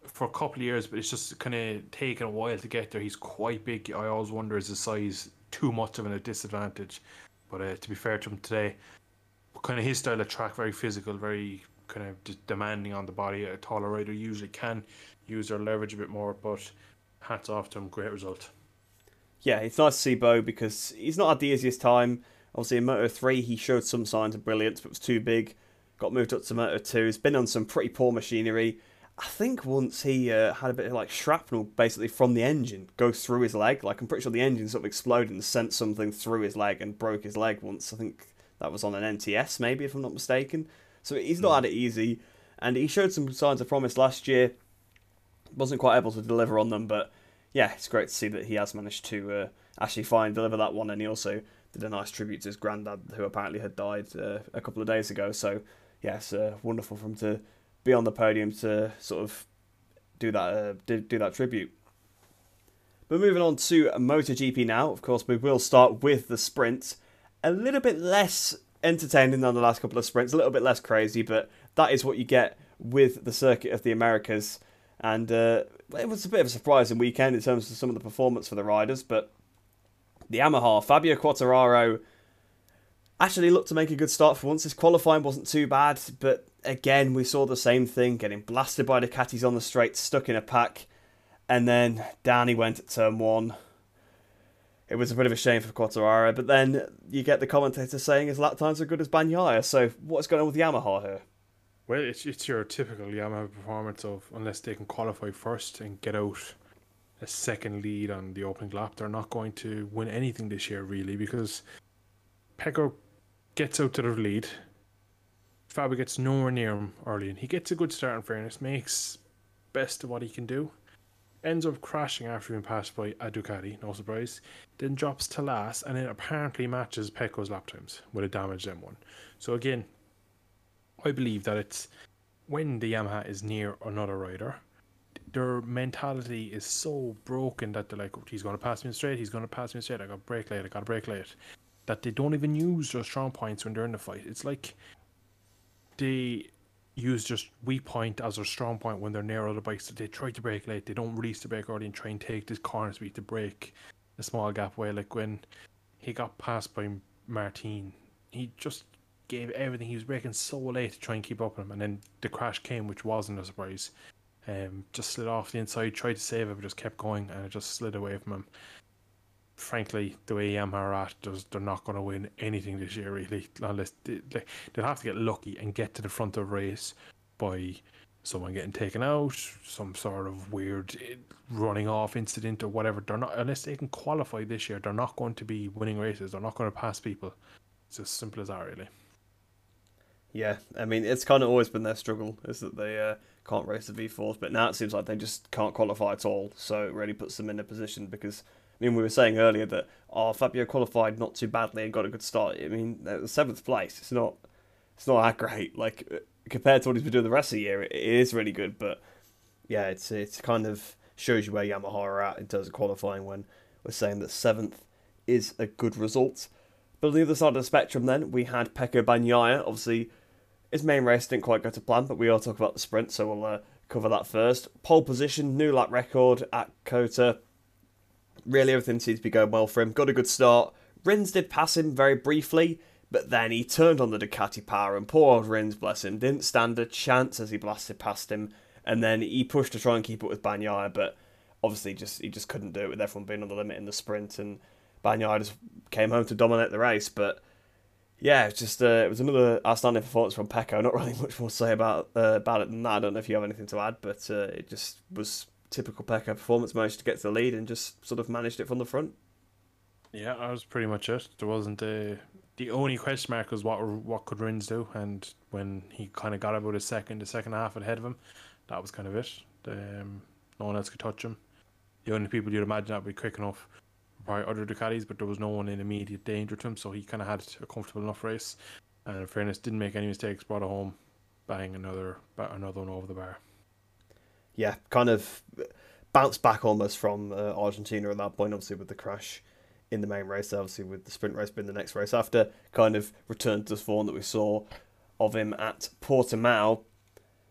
for a couple of years, but it's just kind of taken a while to get there. He's quite big. I always wonder is his size too much of a disadvantage, but uh, to be fair to him today, kind of his style of track, very physical, very kind of d- demanding on the body. A taller rider usually can use their leverage a bit more, but hats off to him, great result. Yeah, it's nice to see Bo because he's not had the easiest time. Obviously in Moto three he showed some signs of brilliance, but was too big, got moved up to Moto two, has been on some pretty poor machinery. I think once he uh, had a bit of like shrapnel basically from the engine go through his leg. Like I'm pretty sure the engine sort of exploded and sent something through his leg and broke his leg once. I think that was on an N T S maybe, if I'm not mistaken. So he's not had it easy, and he showed some signs of promise last year. Wasn't quite able to deliver on them, but yeah, it's great to see that he has managed to uh, actually find deliver that one. And he also did a nice tribute to his granddad, who apparently had died uh, a couple of days ago. So yes, yeah, uh, wonderful for him to be on the podium to sort of do that uh, do that tribute. But moving on to MotoGP now, of course we will start with the sprint. A little bit less entertaining than the last couple of sprints, a little bit less crazy, but that is what you get with the Circuit of the Americas. And uh, it was a bit of a surprising weekend in terms of some of the performance for the riders, but the Yamaha, Fabio Quartararo actually looked to make a good start for once. His qualifying wasn't too bad, but again, we saw the same thing, getting blasted by Ducatis on the straight, stuck in a pack, and then down he went at turn one. It was a bit of a shame for Quartararo, but then you get the commentator saying his lap times are good as Bagnaia, so what's going on with Yamaha here? Well, it's, it's your typical Yamaha performance of, unless they can qualify first and get out a second lead on the opening lap, they're not going to win anything this year, really, because Pecco gets out to the lead, Fabio gets nowhere near him early, and he gets a good start in fairness, makes best of what he can do, ends up crashing after being passed by a Ducati, no surprise, then drops to last, and it apparently matches Pecco's lap times with a damaged M one. So again, I believe that it's when the Yamaha is near another rider, their mentality is so broken that they're like, he's going to pass me straight, he's going to pass me straight, I got to brake late, I got to brake late, that they don't even use their strong points when they're in the fight. It's like they use just weak point as their strong point when they're near other bikes. They try to brake late, they don't release the brake early and try and take this corner speed to break a small gap away. Like when he got passed by Martin, he just gave everything. He was braking so late to try and keep up with him, and then the crash came, which wasn't a surprise. Um, just slid off the inside, tried to save it, but just kept going, and it just slid away from him. Frankly, the way Yamaha are at, they're not going to win anything this year, really. Unless they, they, they'll have to get lucky and get to the front of the race by someone getting taken out, some sort of weird running off incident or whatever. They're not, unless they can qualify this year, they're not going to be winning races. They're not going to pass people. It's as simple as that, really. Yeah, I mean, it's kind of always been their struggle, is that they uh, can't race the V fours, but now it seems like they just can't qualify at all. So it really puts them in a position because, I mean, we were saying earlier that oh, Fabio qualified not too badly and got a good start. I mean, seventh place, it's not it's not that great. Like, compared to what he's been doing the rest of the year, it is really good. But, yeah, it's it's kind of shows you where Yamaha are at in terms of qualifying when we're saying that seventh is a good result. But on the other side of the spectrum then, we had Pecco Bagnaia. Obviously, his main race didn't quite go to plan, but we are talking about the sprint, so we'll uh, cover that first. Pole position, new lap record at COTA. Really, everything seemed to be going well for him. Got a good start. Rins did pass him very briefly, but then he turned on the Ducati power, and poor old Rins, bless him, didn't stand a chance as he blasted past him. And then he pushed to try and keep up with Bagnaia, but obviously just he just couldn't do it with everyone being on the limit in the sprint, and Bagnaia just came home to dominate the race. But yeah, it was just uh, it was another outstanding performance from Pecco. Not really much more to say about uh, about it than that. I don't know if you have anything to add, but uh, it just was typical Pecco performance, managed to get to the lead and just sort of managed it from the front. Yeah, that was pretty much it. There wasn't a, the only question mark was what what could Rins do, and when he kind of got about a second, the second half ahead of him, that was kind of it. Um, no one else could touch him. the only people you'd imagine that would be quick enough were probably other Ducatis, but there was no one in immediate danger to him, so he kind of had a comfortable enough race. And in fairness, didn't make any mistakes, brought it home, bang, another another one over the bar. Yeah, kind of bounced back almost from uh, Argentina at that point, obviously with the crash in the main race, obviously with the sprint race being the next race after, kind of returned to the form that we saw of him at Portimao.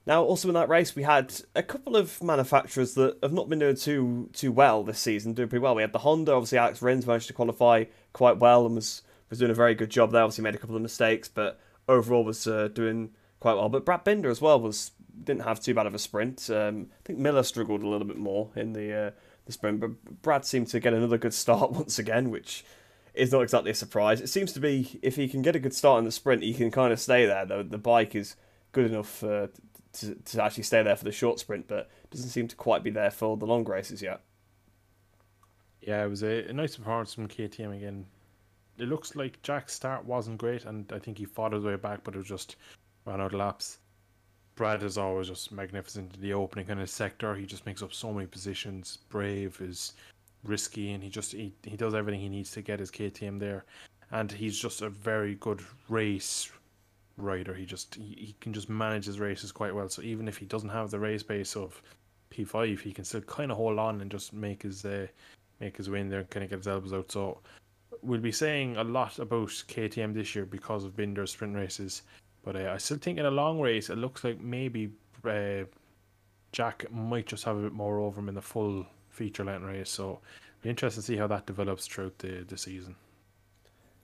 Now, also in that race, we had a couple of manufacturers that have not been doing too too well this season, doing pretty well. We had the Honda, obviously Alex Rins managed to qualify quite well and was, was doing a very good job there. Obviously made a couple of mistakes, but overall was uh, doing quite well. But Brad Binder as well was didn't have too bad of a sprint. Um, I think Miller struggled a little bit more in the uh, the sprint, but Brad seemed to get another good start once again, which is not exactly a surprise. It seems to be, if he can get a good start in the sprint, he can kind of stay there. The, the bike is good enough uh, to, to actually stay there for the short sprint, but doesn't seem to quite be there for the long races yet. Yeah, it was a, a nice performance from K T M again. It looks like Jack's start wasn't great, and I think he fought his way back, but it was just ran out of laps. Brad is always just magnificent in the opening kind of sector. He just makes up so many positions. Brave, is risky, and he just he, he does everything he needs to get his K T M there. And he's just a very good race rider. He just he, he can just manage his races quite well. So even if he doesn't have the race pace of P five, he can still kind of hold on and just make his uh, make his way in there and kind of get his elbows out. So we'll be saying a lot about K T M this year because of Binder's sprint races. But uh, I still think in a long race, it looks like maybe uh, Jack might just have a bit more over him in the full feature-length race. So it'll be interesting to see how that develops throughout the, the season.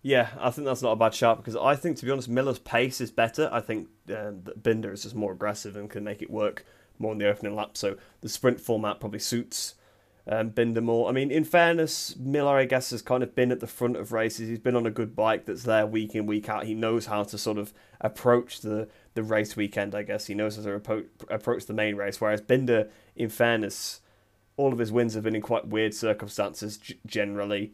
Yeah, I think that's not a bad shout because I think, to be honest, Miller's pace is better. I think uh, that Binder is just more aggressive and can make it work more in the opening lap. So the sprint format probably suits um, Binder more. I mean, in fairness, Miller, I guess, has kind of been at the front of races. He's been on a good bike that's there week in, week out. He knows how to sort of approach the, the race weekend, I guess. He knows how to appro- approach the main race, whereas Binder, in fairness, all of his wins have been in quite weird circumstances g- generally.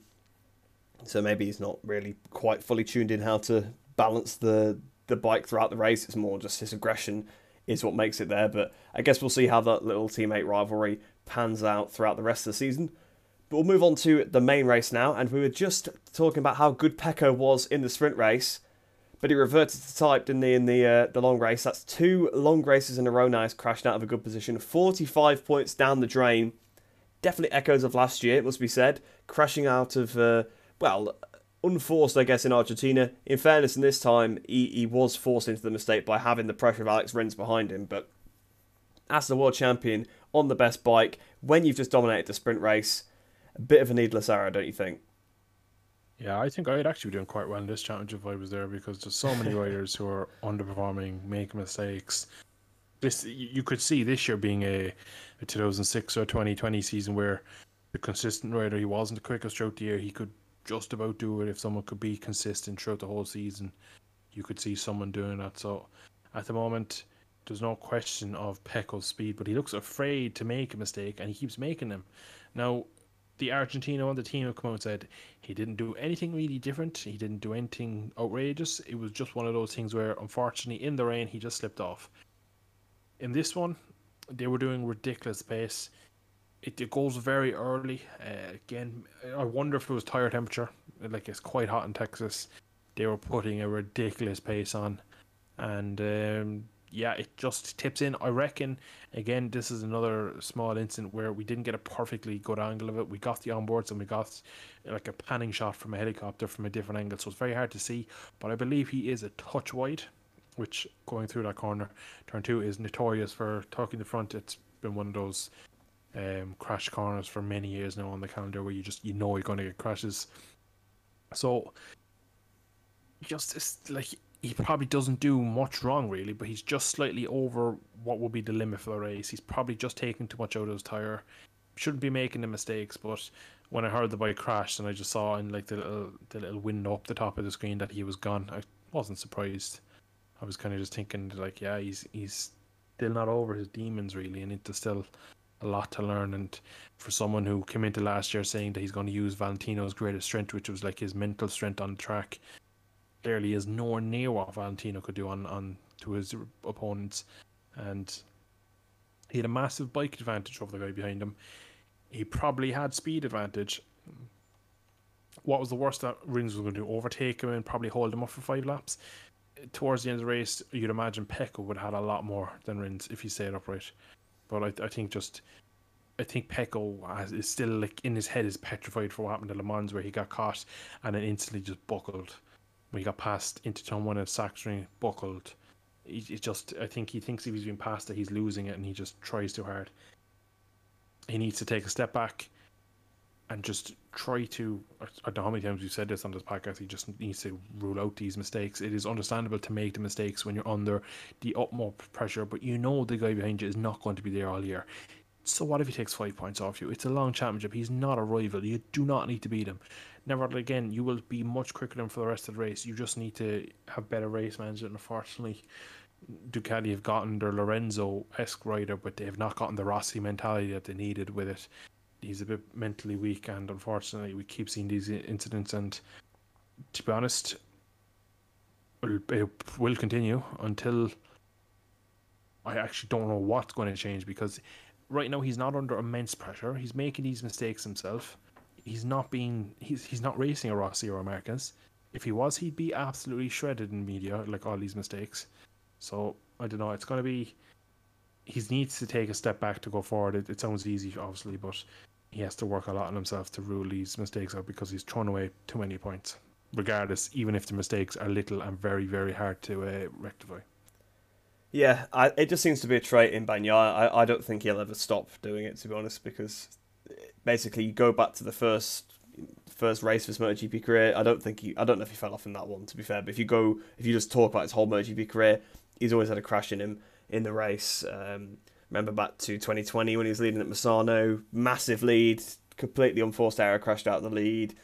So maybe he's not really quite fully tuned in how to balance the, the bike throughout the race. It's more just his aggression is what makes it there. But I guess we'll see how that little teammate rivalry pans out throughout the rest of the season. But we'll move on to the main race now. And we were just talking about how good Pecco was in the sprint race. But he reverted to type, didn't he, in the uh, the long race. That's two long races in a row now. He's crashed out of a good position. forty-five points down the drain. Definitely echoes of last year, it must be said. Crashing out of, uh, well, unforced, I guess, in Argentina. In fairness, in this time, he, he was forced into the mistake by having the pressure of Alex Rins behind him. But as the world champion, on the best bike, when you've just dominated the sprint race, a bit of a needless error, don't you think? Yeah, I think I'd actually be doing quite well in this championship if I was there because there's so many riders who are underperforming, making mistakes. This you could see this year being a, a two thousand six or twenty twenty season where the consistent rider, he wasn't the quickest throughout the year. He could just about do it if someone could be consistent throughout the whole season. You could see someone doing that. So at the moment, there's no question of Pecco's speed, but he looks afraid to make a mistake and he keeps making them. Now, the Argentina on the team have come out and said he didn't do anything really different. He didn't do anything outrageous. It was just one of those things where, unfortunately, in the rain, he just slipped off. In this one, they were doing ridiculous pace. It, it goes very early. Uh, again, I wonder if it was tire temperature. Like, it's quite hot in Texas. They were putting a ridiculous pace on. And, um, yeah, it just tips in. I reckon, again, this is another small incident where we didn't get a perfectly good angle of it. We got the onboards and we got like a panning shot from a helicopter from a different angle, so it's very hard to see. But I believe he is a touch wide, which going through that corner, turn two, is notorious for tucking the front. It's been one of those um, crash corners for many years now on the calendar where you just, you know, you're going to get crashes. So just it's like... he probably doesn't do much wrong, really, but he's just slightly over what will be the limit for the race. He's probably just taking too much out of his tyre. Shouldn't be making the mistakes, but when I heard the bike crash and I just saw in like the little, the little window up the top of the screen that he was gone, I wasn't surprised. I was kind of just thinking, like, yeah, he's he's still not over his demons, really, and it's still a lot to learn. And for someone who came into last year saying that he's going to use Valentino's greatest strength, which was like his mental strength on the track, clearly is nowhere near what Valentino could do on, on to his opponents. And he had a massive bike advantage over the guy behind him. he probably had speed advantage. What was the worst that Rins was going to do? Overtake him and probably hold him up for five laps? Towards the end of the race, you'd imagine Pecco would have had a lot more than Rins if he stayed upright. But I, I think just... I think Pecco is still, like, in his head, is petrified for what happened to Le Mans, where he got caught and then instantly just buckled. When he got passed into turn one of Sachsenring, buckled. It, it just, I think he thinks if he's been passed that he's losing it, and he just tries too hard. He needs to take a step back and just try to, I don't know how many times we've said this on this podcast, he just needs to rule out these mistakes. It is understandable to make the mistakes when you're under the utmost pressure, but you know the guy behind you is not going to be there all year. So what if he takes five points off you? It's a long championship. He's not a rival. You do not need to beat him. Never again, you will be much quicker than him for the rest of the race. You just need to have better race management. Unfortunately, Ducati have gotten their Lorenzo-esque rider, but they have not gotten the Rossi mentality that they needed with it. He's a bit mentally weak, and unfortunately, we keep seeing these incidents. And to be honest, it will continue until I actually don't know what's going to change, because right now, he's not under immense pressure. He's making these mistakes himself. He's not being. He's he's not racing a Rossi or a Marquez. If he was, he'd be absolutely shredded in media, like all these mistakes. So I don't know. It's gonna be. He needs to take a step back to go forward. It, it sounds easy, obviously, but he has to work a lot on himself to rule these mistakes out, because he's thrown away too many points. Regardless, even if the mistakes are little and very very hard to uh, rectify. Yeah, I, it just seems to be a trait in Bagnaia. I, I don't think he'll ever stop doing it, to be honest, because basically you go back to the first first race of his MotoGP career. I don't think he, I don't know if he fell off in that one, to be fair. But if you go, if you just talk about his whole MotoGP career, he's always had a crash in him in the race. Um, remember back to twenty twenty when he was leading at Misano, massive lead, completely unforced error, crashed out of the lead.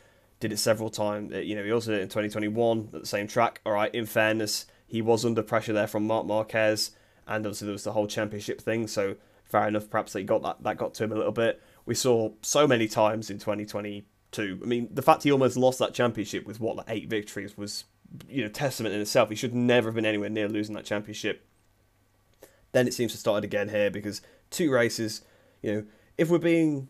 Did it several times. You know, he also did it in twenty twenty-one at the same track. All right, in fairness, he was under pressure there from Marc Marquez, and obviously there was the whole championship thing, so fair enough, perhaps that he got that, that got to him a little bit. We saw so many times in twenty twenty-two. I mean, the fact he almost lost that championship with, what, like eight victories was, you know, testament in itself. He should never have been anywhere near losing that championship. Then it seems to have started again here, because two races, you know, if we're being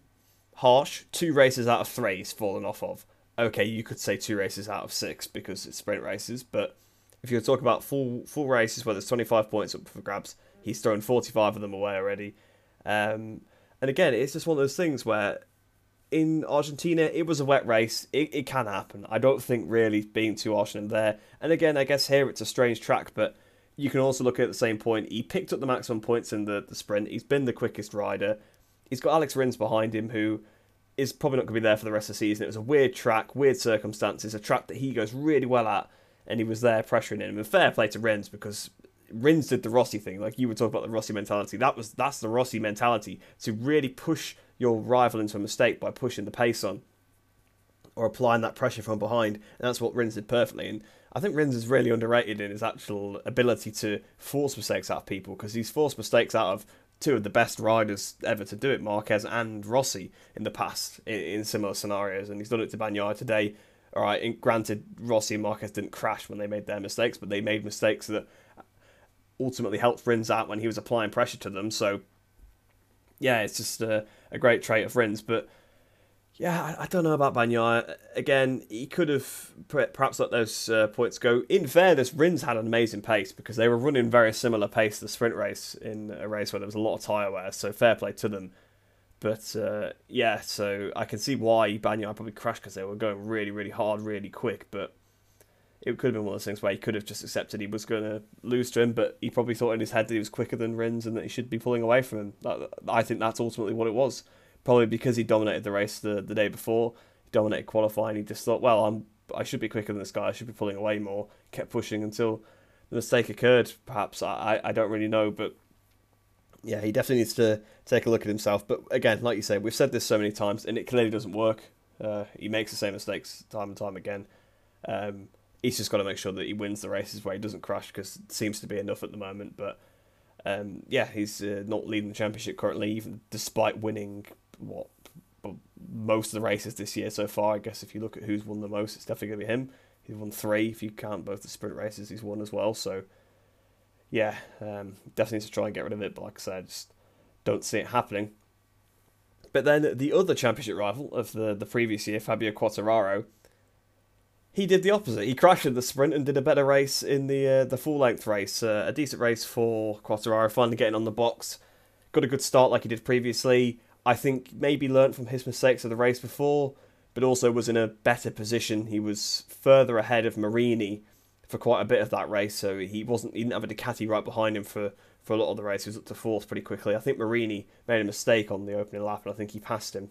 harsh, two races out of three he's fallen off of. Okay, you could say two races out of six because it's sprint races, but if you're talking about full full races where there's twenty-five points up for grabs, he's thrown forty-five of them away already. Um, and again, it's just one of those things where in Argentina, it was a wet race. It, it can happen. I don't think really being too harsh in there. And again, I guess here it's a strange track, but you can also look at the same point. He picked up the maximum points in the, the sprint. He's been the quickest rider. He's got Alex Rins behind him, who is probably not going to be there for the rest of the season. It was a weird track, weird circumstances, a track that he goes really well at. And he was there pressuring him. And fair play to Rins, because Rins did the Rossi thing. Like you were talking about the Rossi mentality. That was That's the Rossi mentality. To really push your rival into a mistake by pushing the pace on. Or applying that pressure from behind. And that's what Rins did perfectly. And I think Rins is really underrated in his actual ability to force mistakes out of people. Because he's forced mistakes out of two of the best riders ever to do it. Marquez and Rossi in the past in, in similar scenarios. And he's done it to Bagnaia today. All right, and granted, Rossi and Marquez didn't crash when they made their mistakes, but they made mistakes that ultimately helped Rins out when he was applying pressure to them. So, yeah, it's just a, a great trait of Rins. But, yeah, I, I don't know about Bagnaia. Again, he could have perhaps let those uh, points go. In fairness, Rins had an amazing pace because they were running very similar pace to the sprint race in a race where there was a lot of tyre wear, so fair play to them. But, uh, yeah, so I can see why Bagnaia probably crashed because they were going really, really hard, really quick. But it could have been one of those things where he could have just accepted he was going to lose to him, but he probably thought in his head that he was quicker than Rins and that he should be pulling away from him. That, I think that's ultimately what it was. Probably because he dominated the race the, the day before, he dominated qualifying, he just thought, well, I'm, I should be quicker than this guy, I should be pulling away more. Kept pushing until the mistake occurred, perhaps. I, I don't really know, but yeah, he definitely needs to take a look at himself. But again, like you say, we've said this so many times, and it clearly doesn't work. Uh, he makes the same mistakes time and time again. Um, he's just got to make sure that he wins the races where he doesn't crash, because it seems to be enough at the moment. But um, yeah, he's uh, not leading the championship currently, even despite winning what most of the races this year so far. I guess if you look at who's won the most, it's definitely going to be him. He's won three. If you count both the sprint races, he's won as well. So yeah, um, definitely needs to try and get rid of it, but like I said, I just don't see it happening. But then the other championship rival of the, the previous year, Fabio Quartararo, he did the opposite. He crashed in the sprint and did a better race in the uh, the full-length race. Uh, a decent race for Quartararo, finally getting on the box. Got a good start like he did previously. I think maybe learnt from his mistakes of the race before, but also was in a better position. He was further ahead of Marini for quite a bit of that race, so he wasn't he didn't have a Ducati right behind him for, for a lot of the race. He was up to fourth pretty quickly. I think Marini made a mistake on the opening lap, and I think he passed him.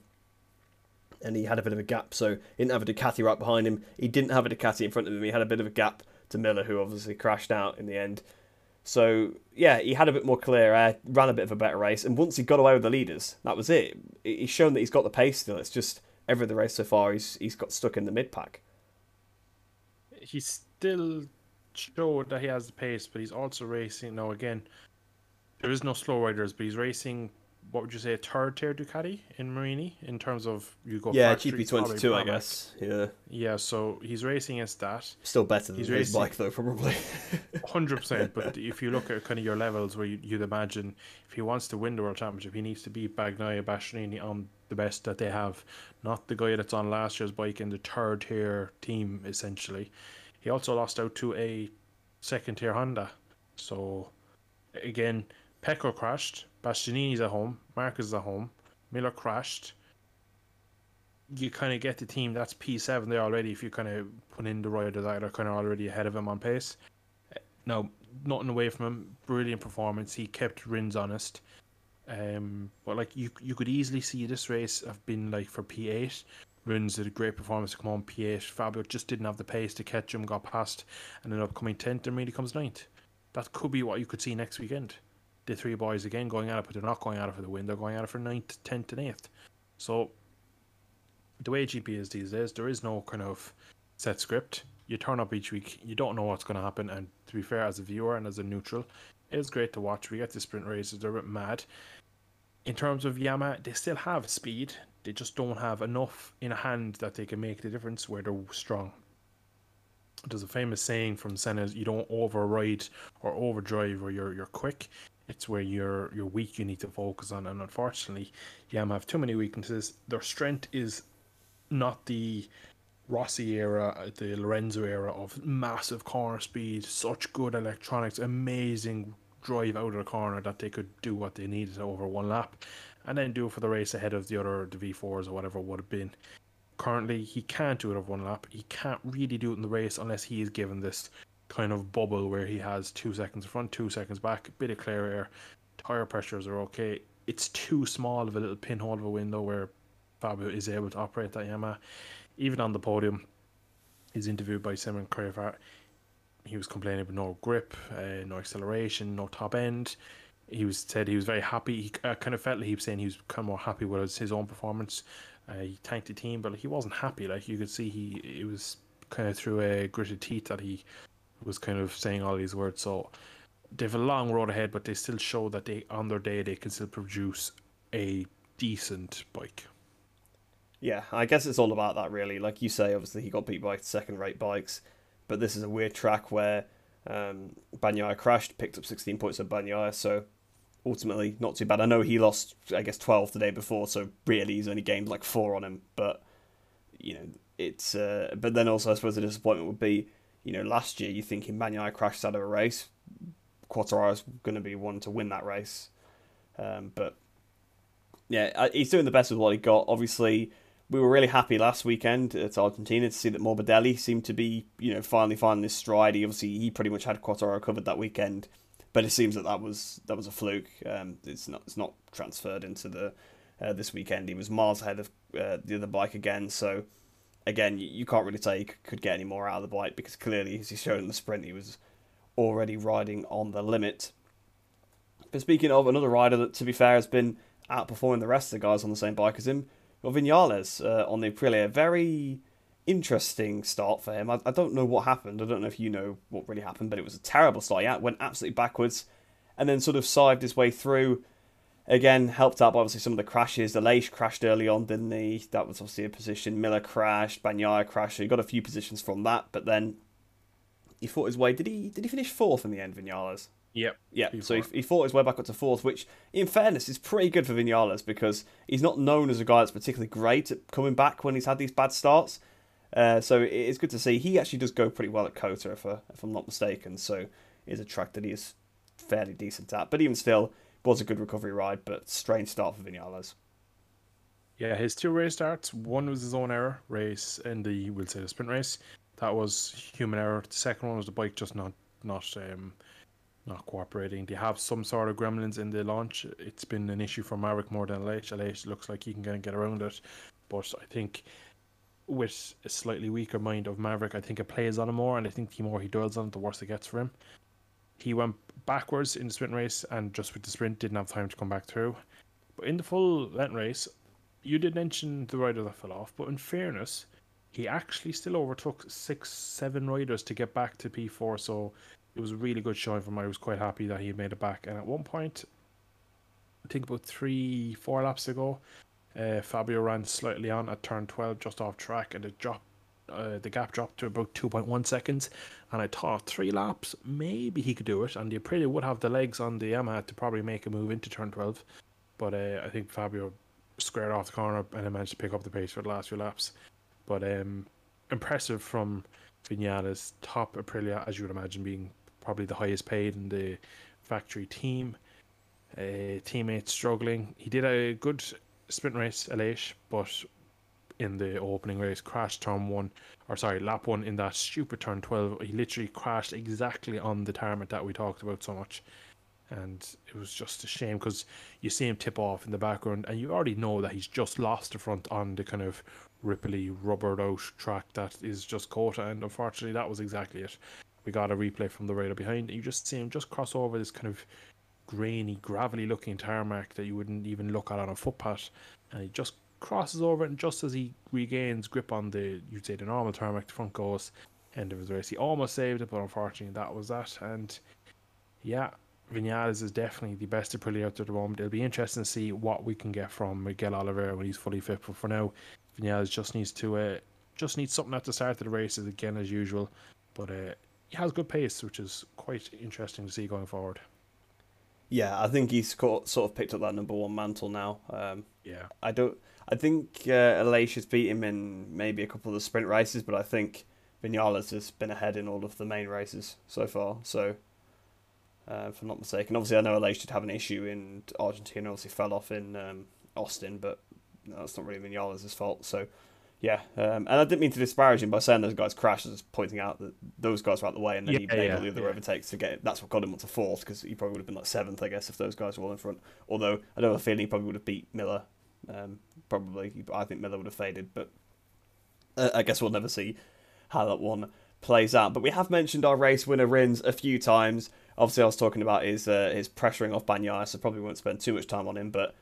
And he had a bit of a gap, so he didn't have a Ducati right behind him. He didn't have a Ducati in front of him. He had a bit of a gap to Miller, who obviously crashed out in the end. So, yeah, he had a bit more clear air, ran a bit of a better race, and once he got away with the leaders, that was it. He's shown that he's got the pace still. It's just every other race so far, he's he's got stuck in the mid-pack. He still showed that he has the pace, but he's also racing, now again, there is no slow riders, but he's racing, what would you say, a third-tier Ducati in Marini, in terms of you go... Yeah, G P twenty-two, I guess. Yeah, Yeah, so he's racing against that. Still better than he's his bike, though, probably. one hundred percent, but if you look at kind of your levels where you'd imagine if he wants to win the World Championship, he needs to beat Bagnaia, Bastianini on the best that they have, not the guy that's on last year's bike in the third-tier team, essentially. He also lost out to a second-tier Honda. So, again, Pecco crashed, Bastianini's at home, Marquez is at home, Miller crashed. You kind of get the team that's P seven there already if you kind of put in the riders that are kind of already ahead of him on pace. No, nothing away from him. Brilliant performance. He kept Rins honest. Um, but like you, you could easily see this race have been like for P eight. Rins did a great performance to come on P eight. Fabio just didn't have the pace to catch him, got past, and ended up coming tenth and really comes ninth. That could be what you could see next weekend. The three boys again going at it, but they're not going at it for the win. They're going at it for ninth, tenth, and eighth. So the way G P is these days, there is no kind of set script. You turn up each week, you don't know what's going to happen. And to be fair, as a viewer and as a neutral, it's great to watch. We get the sprint races; they're a bit mad. In terms of Yamaha, they still have speed. They just don't have enough in a hand that they can make the difference where they're strong. There's a famous saying from Senna: "You don't override or overdrive where you're you're quick." It's where you're you're weak you need to focus on, and unfortunately Yamaha have too many weaknesses. Their strength is not the Rossi era, the Lorenzo era of massive corner speed, such good electronics, amazing drive out of the corner that they could do what they needed over one lap and then do it for the race ahead of the other, the V fours or whatever it would have been. Currently he can't do it over one lap. He can't really do it in the race unless he is given this kind of bubble where he has two seconds in front, two seconds back, a bit of clear air, tire pressures are okay. It's too small of a little pinhole of a window where Fabio is able to operate that Yamaha. Even on the podium, he's interviewed by Simon Crayfart. He was complaining about no grip, uh, no acceleration, no top end. He was said he was very happy. He uh, kind of felt like he was saying he was kind of more happy with his own performance. Uh, he tanked the team, but like, he wasn't happy. Like you could see, he it was kind of through a gritted teeth that he was kind of saying all these words. So they have a long road ahead, but they still show that they, on their day, they can still produce a decent bike. Yeah, I guess it's all about that really. Like you say, obviously he got beat by second-rate bikes, but this is a weird track where um, Bagnaia crashed, picked up sixteen points on Bagnaia, so ultimately not too bad. I know he lost, I guess, twelve the day before, so really he's only gained like four on him, but you know, it's uh, but then also I suppose the disappointment would be, you know, last year you're thinking Bagnaia crashed out of a race, Quartararo's going to be one to win that race. Um, but yeah, he's doing the best with what he got. Obviously, we were really happy last weekend at Argentina to see that Morbidelli seemed to be, you know, finally finding his stride. He obviously he pretty much had Quartararo covered that weekend, but it seems that that was that was a fluke. Um, it's not it's not transferred into the uh, this weekend. He was miles ahead of uh, the other bike again, so. Again, you can't really say he could get any more out of the bike because clearly, as he showed in the sprint, he was already riding on the limit. But speaking of another rider that, to be fair, has been outperforming the rest of the guys on the same bike as him, well, Vinales uh, on the Aprilia. Very interesting start for him. I, I don't know what happened. I don't know if you know what really happened, but it was a terrible start. He went absolutely backwards and then sort of sived his way through. Again, helped out by obviously some of the crashes. Delage crashed early on, didn't he? That was obviously a position. Miller crashed, Bagnaia crashed. So he got a few positions from that, but then he fought his way. Did he Did he finish fourth in the end, Vinales? Yep. Yeah. So he, he fought his way back up to fourth, which, in fairness, is pretty good for Vinales because he's not known as a guy that's particularly great at coming back when he's had these bad starts. Uh, so it is good to see. He actually does go pretty well at COTA, if, I, if I'm not mistaken. So it's a track that he is fairly decent at. But even still, it was a good recovery ride, but strange start for Vinales. Yeah, his two race starts, one was his own error race in the, we'll say, the sprint race. That was human error. The second one was the bike just not not um, not cooperating. They have some sort of gremlins in the launch. It's been an issue for Maverick more than Aleix. Aleix looks like he can kind of get around it. But I think with a slightly weaker mind of Maverick, I think it plays on him more. And I think the more he dwells on it, the worse it gets for him. He went backwards in the sprint race and just with the sprint didn't have time to come back through. But in the full length race, you did mention the rider that fell off. But in fairness, he actually still overtook six, seven riders to get back to P four. So it was a really good showing from him. I was quite happy that he made it back. And at one point, I think about three, four laps ago, uh, Fabio ran slightly on at turn twelve, just off track, and it dropped, uh, the gap dropped to about two point one seconds. And I thought three laps, maybe he could do it. And the Aprilia would have the legs on the Yamaha to probably make a move into turn twelve. But uh, I think Fabio squared off the corner and managed to pick up the pace for the last few laps. But um, impressive from Vinales, top Aprilia, as you would imagine, being probably the highest paid in the factory team. Uh, teammates struggling. He did a good sprint race, Aleix, but in the opening race, crashed turn one, or sorry, lap one in that stupid turn twelve. He literally crashed exactly on the tarmac that we talked about so much. And it was just a shame because you see him tip off in the background and you already know that he's just lost the front on the kind of ripply, rubbered out track that is just COTA. And unfortunately, that was exactly it. We got a replay from the radar behind. You just see him just cross over this kind of grainy, gravelly looking tarmac that you wouldn't even look at on a footpath. And he just crosses over it. And just as he regains grip on the, you'd say, the normal tarmac, the front goes, end of his race. He almost saved it, but unfortunately, that was that. And yeah, Vinales is definitely the best Aprilia out there at the moment. It'll be interesting to see what we can get from Miguel Oliveira when he's fully fit. But for now, Vinales just needs to uh, just needs something at the start of the races again as usual. But uh, he has good pace, which is quite interesting to see going forward. Yeah, I think he's caught, sort of picked up that number one mantle now. Um, yeah, I don't. I think uh, Aleix has beat him in maybe a couple of the sprint races, but I think Vinales has been ahead in all of the main races so far. So. Uh, if I'm not mistaken, obviously I know Aleix did have an issue in Argentina, obviously fell off in um, Austin, but that's not really Vinales' fault. So, yeah, um, and I didn't mean to disparage him by saying those guys crashed. I was just pointing out that those guys were out of the way, and then yeah, he made yeah, all the other yeah. overtakes to get. That's what got him up to fourth, because he probably would have been like seventh, I guess, if those guys were all in front. Although I don't have a feeling he probably would have beat Miller. Um, probably, I think Miller would have faded, but uh, I guess we'll never see how that one plays out. But we have mentioned our race winner Rins a few times. Obviously, I was talking about his uh, his pressuring off Bagnaia, so probably won't spend too much time on him. But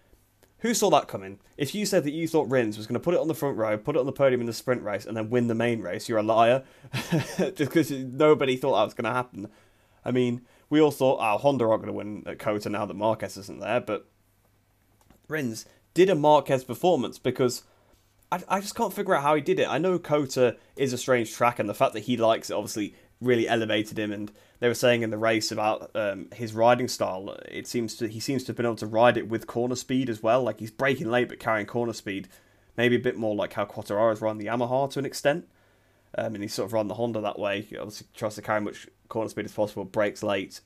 who saw that coming? If you said that you thought Rins was going to put it on the front row, put it on the podium in the sprint race, and then win the main race, you're a liar. Just because nobody thought that was going to happen. I mean, we all thought, oh, Honda aren't going to win at COTA now that Marquez isn't there. But Rins did a Marquez performance because I, I just can't figure out how he did it. I know COTA is a strange track, and the fact that he likes it, obviously, really elevated him, and they were saying in the race about um, his riding style. It seems to he seems to have been able to ride it with corner speed as well. Like he's braking late but carrying corner speed, maybe a bit more like how Quartararo's run the Yamaha to an extent. Um, and he sort of run the Honda that way. He obviously tries to carry much corner speed as possible, brakes late.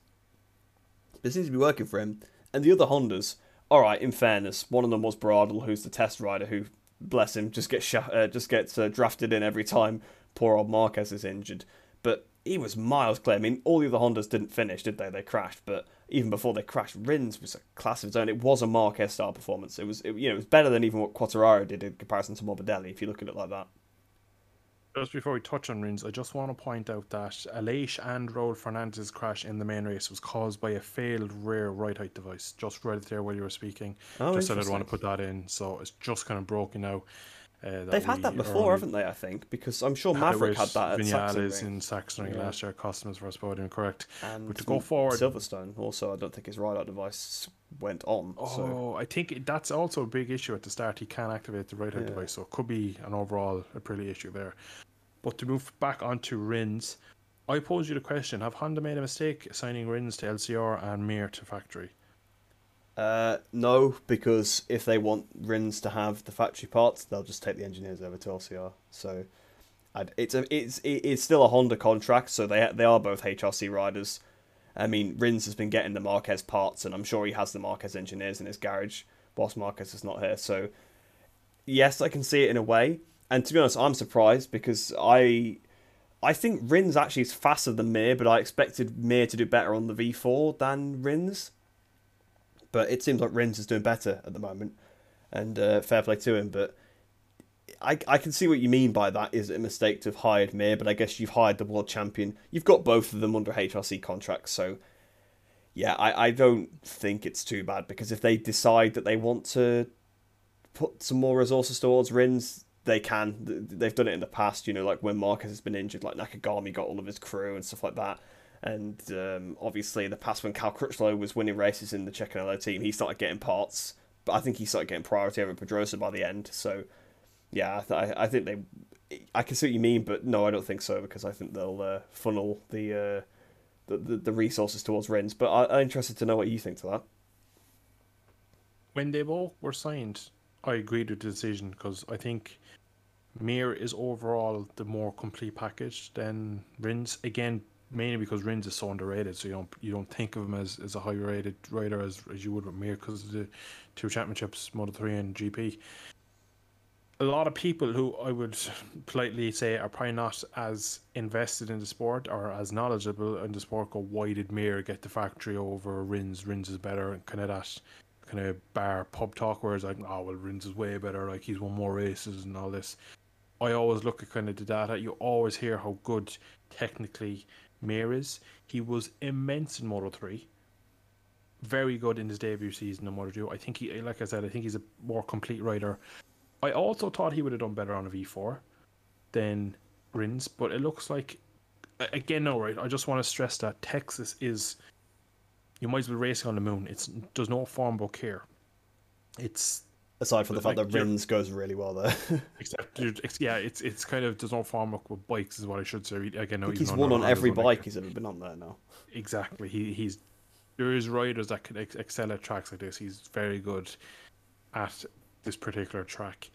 But it seems to be working for him. And the other Hondas, all right. In fairness, one of them was Bradle, who's the test rider, who bless him just gets uh, just gets uh, drafted in every time. Poor old Marquez is injured, but he was miles clear. I mean, all the other Hondas didn't finish, did they? They crashed, but even before they crashed, Rins was a class of its own. It was a Marquez-style performance. It was, it, you know, it was better than even what Quartararo did in comparison to Morbidelli, if you look at it like that. Just before we touch on Rins, I just want to point out that Aleix and Raul Fernandez's crash in the main race was caused by a failed rear right height device. Just right there while you were speaking. Oh, just said I'd want to put that in, so it's just kind of broken out. Uh, They've had that before, haven't they, I think? Because I'm sure Maverick had that at Vinales in Saxonring yeah. last year, customers for his podium, correct. And but to go forward, Silverstone also, I don't think his ride-out device went on. Oh, so. I think that's also a big issue at the start. He can't activate the right-out yeah. device, so it could be an overall Aprilia issue there. But to move back onto Rins, I pose you the question, have Honda made a mistake signing Rins to L C R and Mir to factory? Uh, no, because if they want Rins to have the factory parts, they'll just take the engineers over to L C R. So I'd, it's a, it's it's still a Honda contract, so they they are both H R C riders. I mean, Rins has been getting the Marquez parts, and I'm sure he has the Marquez engineers in his garage whilst Marquez is not here. So yes, I can see it in a way. And to be honest, I'm surprised because I I think Rins actually is faster than Mir, but I expected Mir to do better on the V four than Rins. But it seems like Rins is doing better at the moment, and uh, fair play to him. But I I can see what you mean by that. Is it a mistake to have hired Mir? But I guess you've hired the world champion. You've got both of them under H R C contracts. So yeah, I, I don't think it's too bad, because if they decide that they want to put some more resources towards Rins, they can. They've done it in the past, you know, like when Marquez has been injured, like Nakagami got all of his crew and stuff like that. And um, obviously in the past when Cal Crutchlow was winning races in the Cecchinello team, he started getting parts. But I think he started getting priority over Pedrosa by the end. So yeah, I, th I think they... I can see what you mean, but no, I don't think so, because I think they'll uh, funnel the, uh, the, the the resources towards Rins. But I, I'm interested to know what you think to that. When they both were signed, I agreed with the decision, because I think Mir is overall the more complete package than Rins. Again, mainly because Rins is so underrated, so you don't you don't think of him as, as a high rated rider as as you would with Mir, because of the two championships, Moto three and G P. A lot of people who I would politely say are probably not as invested in the sport or as knowledgeable in the sport go, why did Mir get the factory over Rins? Rins is better, and kind of that kind of bar pub talk where it's like, oh well, Rins is way better, like he's won more races and all this. I always look at kind of the data. You always hear how good technically Mir is. He was immense in Moto three, very good in his debut season in Moto two. I think he, like I said, I think he's a more complete rider. I also thought he would have done better on a V four than Rins, but it looks like, again, no, right, I just want to stress that Texas is, you might as well race on the moon. It's, there's no form book here. It's, aside from the fact like, that Rins goes really well there. Except, yeah, it's it's kind of, there's no farm up with bikes is what I should say. Again, no, I think he's won on every bike he's ever been on there now. Exactly. He he's there is riders that can ex excel at tracks like this. He's very good at this particular track.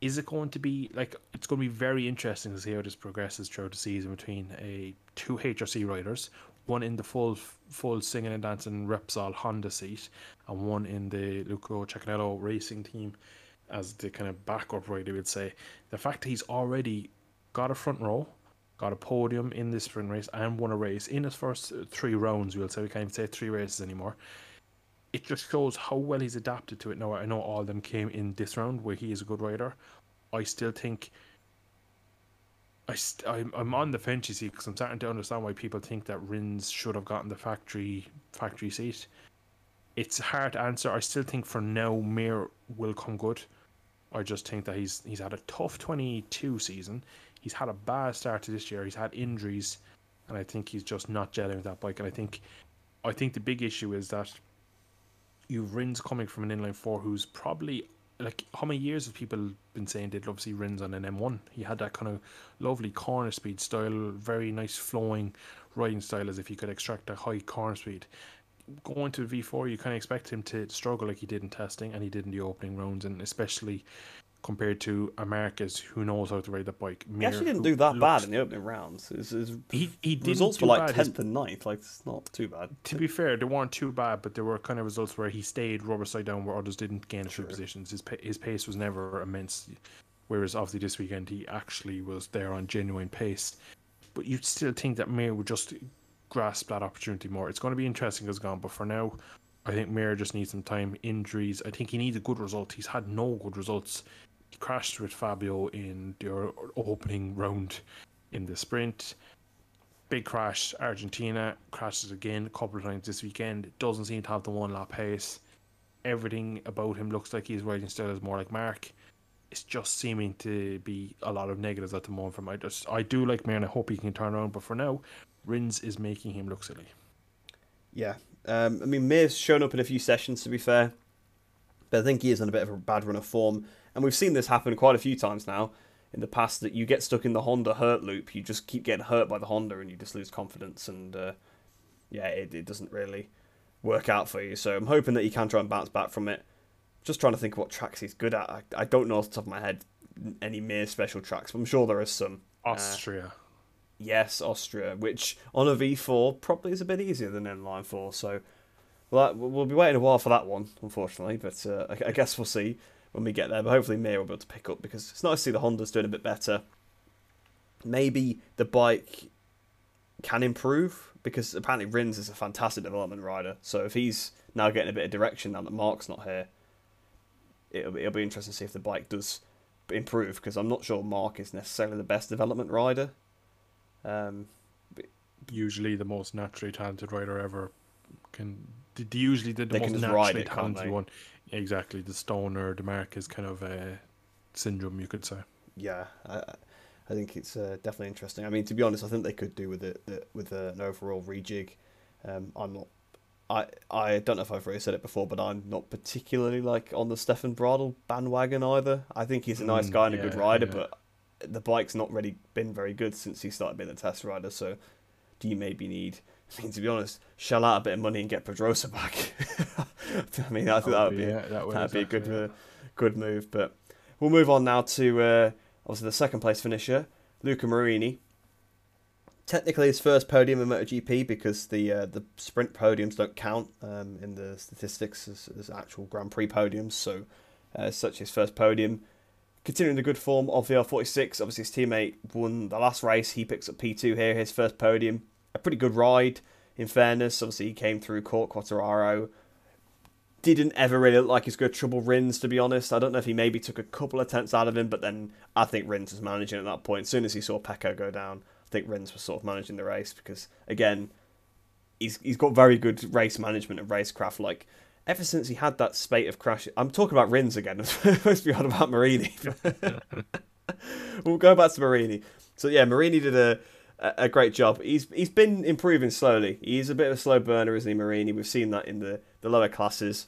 Is it going to be like, it's going to be very interesting to see how this progresses throughout the season between a two H R C riders, one in the full full singing and dancing Repsol Honda seat, and one in the Luca Cecchinello racing team as the kind of backup rider, would say. The fact that he's already got a front row, got a podium in this sprint race, and won a race in his first three rounds, we'll say, we can't even say three races anymore. It just shows how well he's adapted to it. Now, I know all of them came in this round where he is a good rider. I still think... I st I'm, I'm on the fence, you see, because I'm starting to understand why people think that Rins should have gotten the factory factory seat. It's hard to answer. I still think for now Mir will come good. I just think that he's he's had a tough twenty-two season. He's had a bad start to this year. He's had injuries, and I think he's just not gelling with that bike. And I think I think the big issue is that you've Rins coming from an inline four who's probably, like, how many years have people been saying they'd love to see Rins on an M one? He had that kind of lovely corner speed style, very nice flowing riding style, as if he could extract that high corner speed. Going to V four, you kind of expect him to struggle like he did in testing, and he did in the opening rounds, and especially compared to a Marquez who knows how to ride that bike. Mir, he actually didn't do that bad in the opening rounds. His, his he, he results were like tenth and ninth. Like, it's not too bad. To be fair, they weren't too bad, but there were kind of results where he stayed rubber side down where others didn't gain a few positions. His, his pace was never immense, whereas obviously this weekend he actually was there on genuine pace. But you'd still think that Mir would just grasp that opportunity more. It's going to be interesting as gone, but for now, I think Mir just needs some time. Injuries, I think he needs a good result. He's had no good results. He crashed with Fabio in the opening round in the sprint. Big crash. Argentina crashes again a couple of times this weekend. Doesn't seem to have the one lap pace. Everything about him looks like he's riding still is more like Mark. It's just seeming to be a lot of negatives at the moment. From I just I do like Mir, and I hope he can turn around. But for now, Rins is making him look silly. Yeah, um, I mean, Mir's shown up in a few sessions, to be fair, but I think he is on a bit of a bad run of form. And we've seen this happen quite a few times now. in the past that you get stuck in the Honda hurt loop. You just keep getting hurt by the Honda and you just lose confidence, and uh, yeah, it, it doesn't really work out for you. So I'm hoping that he can try and bounce back from it. Just trying to think of what tracks he's good at. I, I don't know off the top of my head any mere special tracks, but I'm sure there is some. Austria. Uh, yes, Austria, which on a V four probably is a bit easier than inline four, so well, that, we'll be waiting a while for that one, unfortunately, but uh, I, I guess we'll see when we get there. But hopefully Mir will be able to pick up, because it's nice to see the Honda's doing a bit better. Maybe the bike can improve, because apparently Rins is a fantastic development rider, so if he's now getting a bit of direction now that Mark's not here, it'll be, it'll be interesting to see if the bike does improve, because I'm not sure Mark is necessarily the best development rider. Um, usually the most naturally talented rider ever can the, the usually the, the most naturally it, talented one, exactly, the Stoner, the Mark is kind of a syndrome, you could say. Yeah, I, I think it's uh, definitely interesting. I mean, to be honest, I think they could do with it with an overall rejig. Um, I'm not, I I don't know if I've really said it before, but I'm not particularly like on the Stefan Bradl bandwagon either. I think he's a nice mm, guy and yeah, a good rider, yeah. but. The bike's not really been very good since he started being a test rider, so do you maybe need, I mean, to be honest, shell out a bit of money and get Pedrosa back? I mean, I think that would be, yeah, that would exactly, be a good, yeah. uh, good move. But we'll move on now to uh, obviously the second place finisher, Luca Marini. Technically his first podium in MotoGP, because the uh, the sprint podiums don't count um, in the statistics as, as actual Grand Prix podiums, so uh, such his first podium. Continuing the good form of the R forty-six, obviously his teammate won the last race. He picks up P two here, his first podium. A pretty good ride, in fairness. Obviously, he came through, caught Quartararo. Didn't ever really look like he's going to trouble Rins, to be honest. I don't know if he maybe took a couple of tenths out of him, but then I think Rins was managing at that point. As soon as he saw Pecco go down, I think Rins was sort of managing the race because, again, he's he's got very good race management and racecraft. Like, ever since he had that spate of crashes... I'm talking about Rins again. I'm supposed to be on about Marini. We'll go back to Marini. So, yeah, Marini did a a great job. He's He's been improving slowly. He's a bit of a slow burner, isn't he, Marini? We've seen that in the, the lower classes.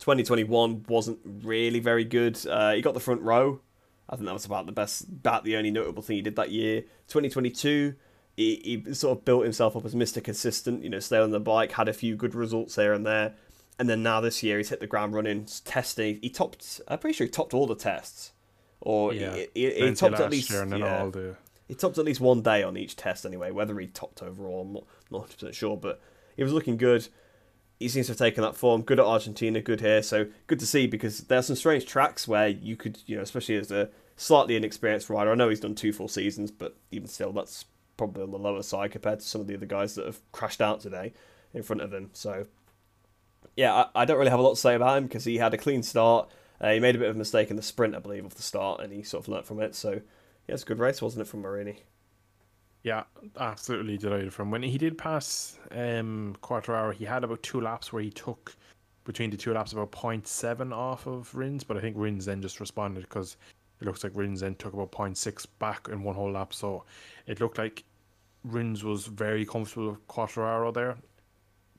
twenty twenty-one wasn't really very good. Uh, he got the front row. I think that was about the best, about the only notable thing he did that year. twenty twenty-two... He, he sort of built himself up as Mister Consistent, you know, stay on the bike, had a few good results there and there. And then now this year, he's hit the ground running, testing. He topped, I'm pretty sure he topped all the tests. Or yeah, he, he, he topped at least, yeah, all the... he topped at least one day on each test anyway, whether he topped overall, I'm not, not one hundred percent sure, but he was looking good. He seems to have taken that form, good at Argentina, good here. So good to see, because there are some strange tracks where you could, you know, especially as a slightly inexperienced rider. I know he's done two full seasons, but even still, that's probably on the lower side compared to some of the other guys that have crashed out today in front of him. So, yeah, I, I don't really have a lot to say about him because he had a clean start. Uh, he made a bit of a mistake in the sprint, I believe, off the start, and he sort of learnt from it. So, yeah, it's a good race, wasn't it, from Marini? Yeah, absolutely delighted from him. When he did pass um, Quartararo, he had about two laps where he took, between the two laps, about zero point seven off of Rins, but I think Rins then just responded because it looks like Rins then took about zero point six back in one whole lap. So, it looked like Rins was very comfortable with Quartararo there.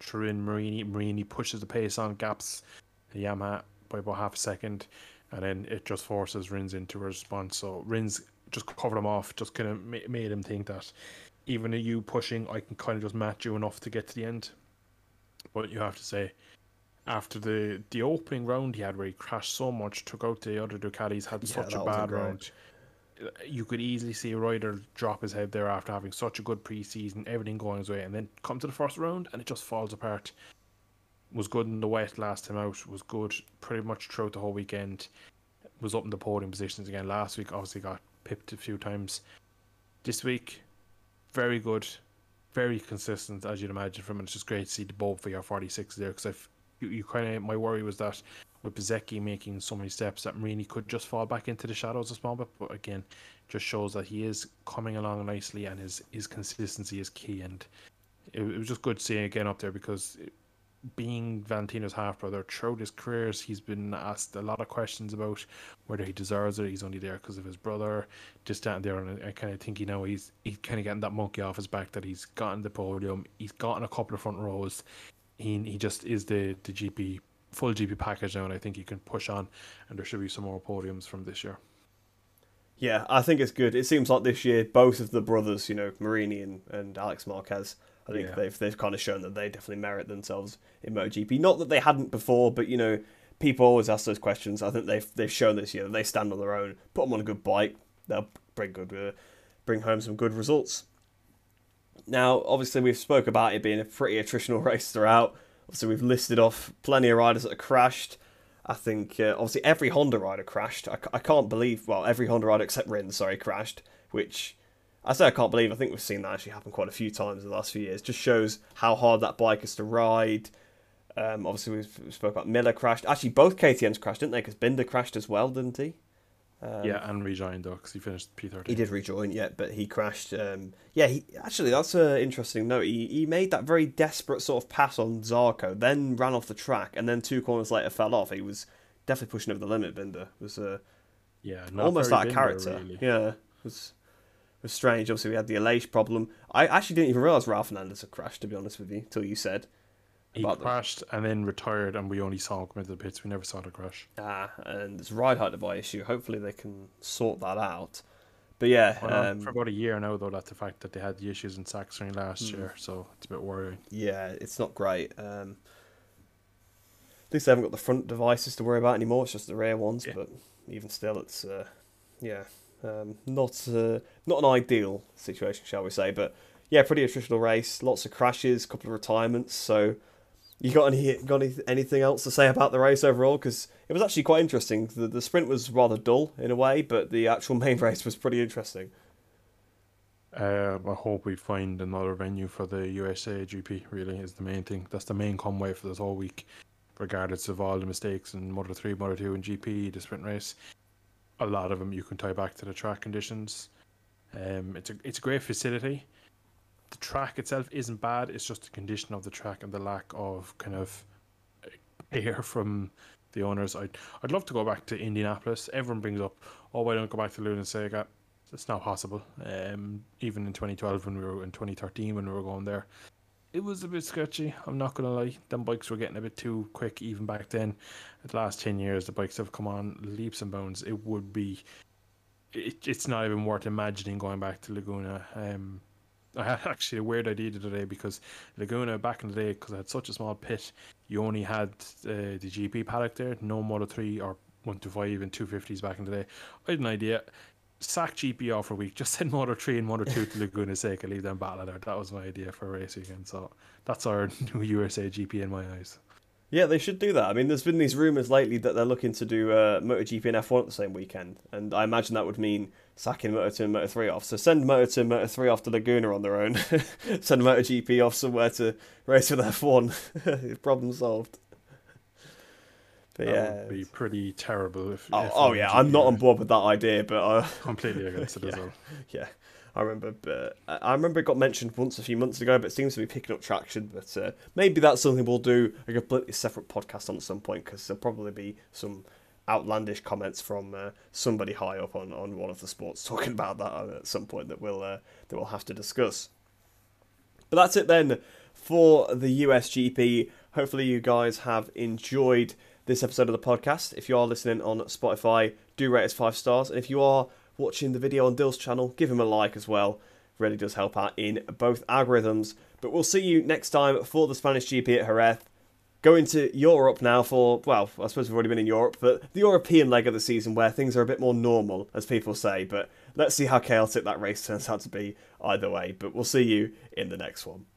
Threw in Marini. Marini pushes the pace on, gaps the Yamaha by about half a second, and then it just forces Rins into a response. So Rins just covered him off, just kind of made him think that even you pushing, I can kind of just match you enough to get to the end. But you have to say, after the, the opening round he had where he crashed so much, took out the other Ducatis, had yeah, such a bad round. You could easily see a rider drop his head there after having such a good pre-season, everything going his way, and then come to the first round and it just falls apart. Was good in the wet last time out, was good pretty much throughout the whole weekend, was up in the podium positions again last week, obviously got pipped a few times. This week, very good, very consistent, as you'd imagine from him. It's just great to see the Bo for your forty-six there, because I've you, you kind of, my worry was that with Bezecchi making so many steps that Marini could just fall back into the shadows a small bit, but again, just shows that he is coming along nicely and his, his consistency is key. And it, it was just good seeing again up there, because it, being Valentino's half-brother, throughout his careers, he's been asked a lot of questions about whether he deserves it, he's only there because of his brother, just standing there, and I kind of think, you know, he's, he's kind of getting that monkey off his back that he's gotten the podium, he's gotten a couple of front rows, he, he just is the, the G P full G P package now, and I think he can push on, and there should be some more podiums from this year. Yeah, I think it's good. It seems like this year, both of the brothers, you know, Marini and, and Alex Marquez, I think yeah. they've they've kind of shown that they definitely merit themselves in MotoGP. Not that they hadn't before, but, you know, people always ask those questions. I think they've they've shown this year that they stand on their own. Put them on a good bike, they'll bring good uh, bring home some good results. Now, obviously, we've spoke about it being a pretty attritional race throughout. Obviously, we've listed off plenty of riders that have crashed. I think, uh, obviously, every Honda rider crashed. I, I can't believe, well, every Honda rider except Rins, sorry, crashed, which... I say I can't believe, I think we've seen that actually happen quite a few times in the last few years. Just shows how hard that bike is to ride. Um, obviously, we spoke about Miller crashed. Actually, both K T Ms crashed, didn't they? Because Binder crashed as well, didn't he? Um, yeah, and rejoined, though, because he finished P thirteen. He did rejoin, yeah, but he crashed. Um, yeah, he actually, that's an interesting note. He, he made that very desperate sort of pass on Zarco, then ran off the track, and then two corners later fell off. He was definitely pushing over the limit, Binder. It was uh, yeah, not almost out of character. Really. Yeah, it was... It was strange. Obviously, we had the Aleix problem. I actually didn't even realise Ralf Hernandez had crashed, to be honest with you, until you said. He crashed them. And then retired, and we only saw him come into the pits. We never saw the crash. Ah, and it's a ride height device issue. Hopefully, they can sort that out. But yeah. Well, um, for about a year now, though, that's the fact that they had the issues in Saxony last mm. year, so it's a bit worrying. Yeah, it's not great. Um, at least they haven't got the front devices to worry about anymore. It's just the rear ones, yeah. But even still, it's... Uh, yeah. Um, not uh, not an ideal situation, shall we say, but yeah, pretty attritional race, lots of crashes, couple of retirements. So you got any got any, anything else to say about the race overall? Because it was actually quite interesting. The, the sprint was rather dull in a way, but the actual main race was pretty interesting. Uh, I hope we find another venue for the U S A G P, really, is the main thing. That's the main convoy for this whole week, regardless of all the mistakes in Moto three, Moto two and G P, the sprint race. A lot of them you can tie back to the track conditions. Um, it's a it's a great facility. The track itself isn't bad. It's just the condition of the track and the lack of kind of air from the owners. I'd I'd love to go back to Indianapolis. Everyone brings up, oh, why don't go back to Luna Seca? It's not possible. Um, even in twenty twelve when we were in twenty thirteen when we were going there, it was a bit sketchy. I'm not gonna lie. Them bikes were getting a bit too quick even back then. The last ten years, the bikes have come on leaps and bounds. It would be, it, it's not even worth imagining going back to Laguna. Um, I had actually a weird idea today because Laguna back in the day, because I had such a small pit, you only had uh, the G P paddock there. No Moto three or one twenty-five and two fifties back in the day. I had an idea. Sack G P off for a week, just send Moto three and Moto two to Laguna Seca, leave them battle there. That was my idea for a race weekend, so that's our new U S A G P in my eyes. Yeah, they should do that. I mean, there's been these rumours lately that they're looking to do uh, MotoGP and F one at the same weekend, and I imagine that would mean sacking Moto two and Moto three off, so send Moto two and Moto three off to Laguna on their own. Send MotoGP off somewhere to race with F one. Problem solved. But that yeah, would be pretty terrible. If Oh, if oh yeah, I'm not on board with that idea, but... I... Completely against it yeah. as well. Yeah, I remember but I remember it got mentioned once a few months ago, but it seems to be picking up traction. But uh, maybe that's something we'll do a completely separate podcast on at some point, because there'll probably be some outlandish comments from uh, somebody high up on, on one of the sports talking about that at some point that we'll, uh, that we'll have to discuss. But that's it then for the U S G P. Hopefully you guys have enjoyed this episode of the podcast. If you are listening on Spotify, do rate us five stars. And if you are watching the video on Dil's channel, give him a like as well. Really does help out in both algorithms. But we'll see you next time for the Spanish G P at Jerez. Going to Europe now for, well, I suppose we've already been in Europe, but the European leg of the season where things are a bit more normal, as people say. But let's see how chaotic that race turns out to be either way. But we'll see you in the next one.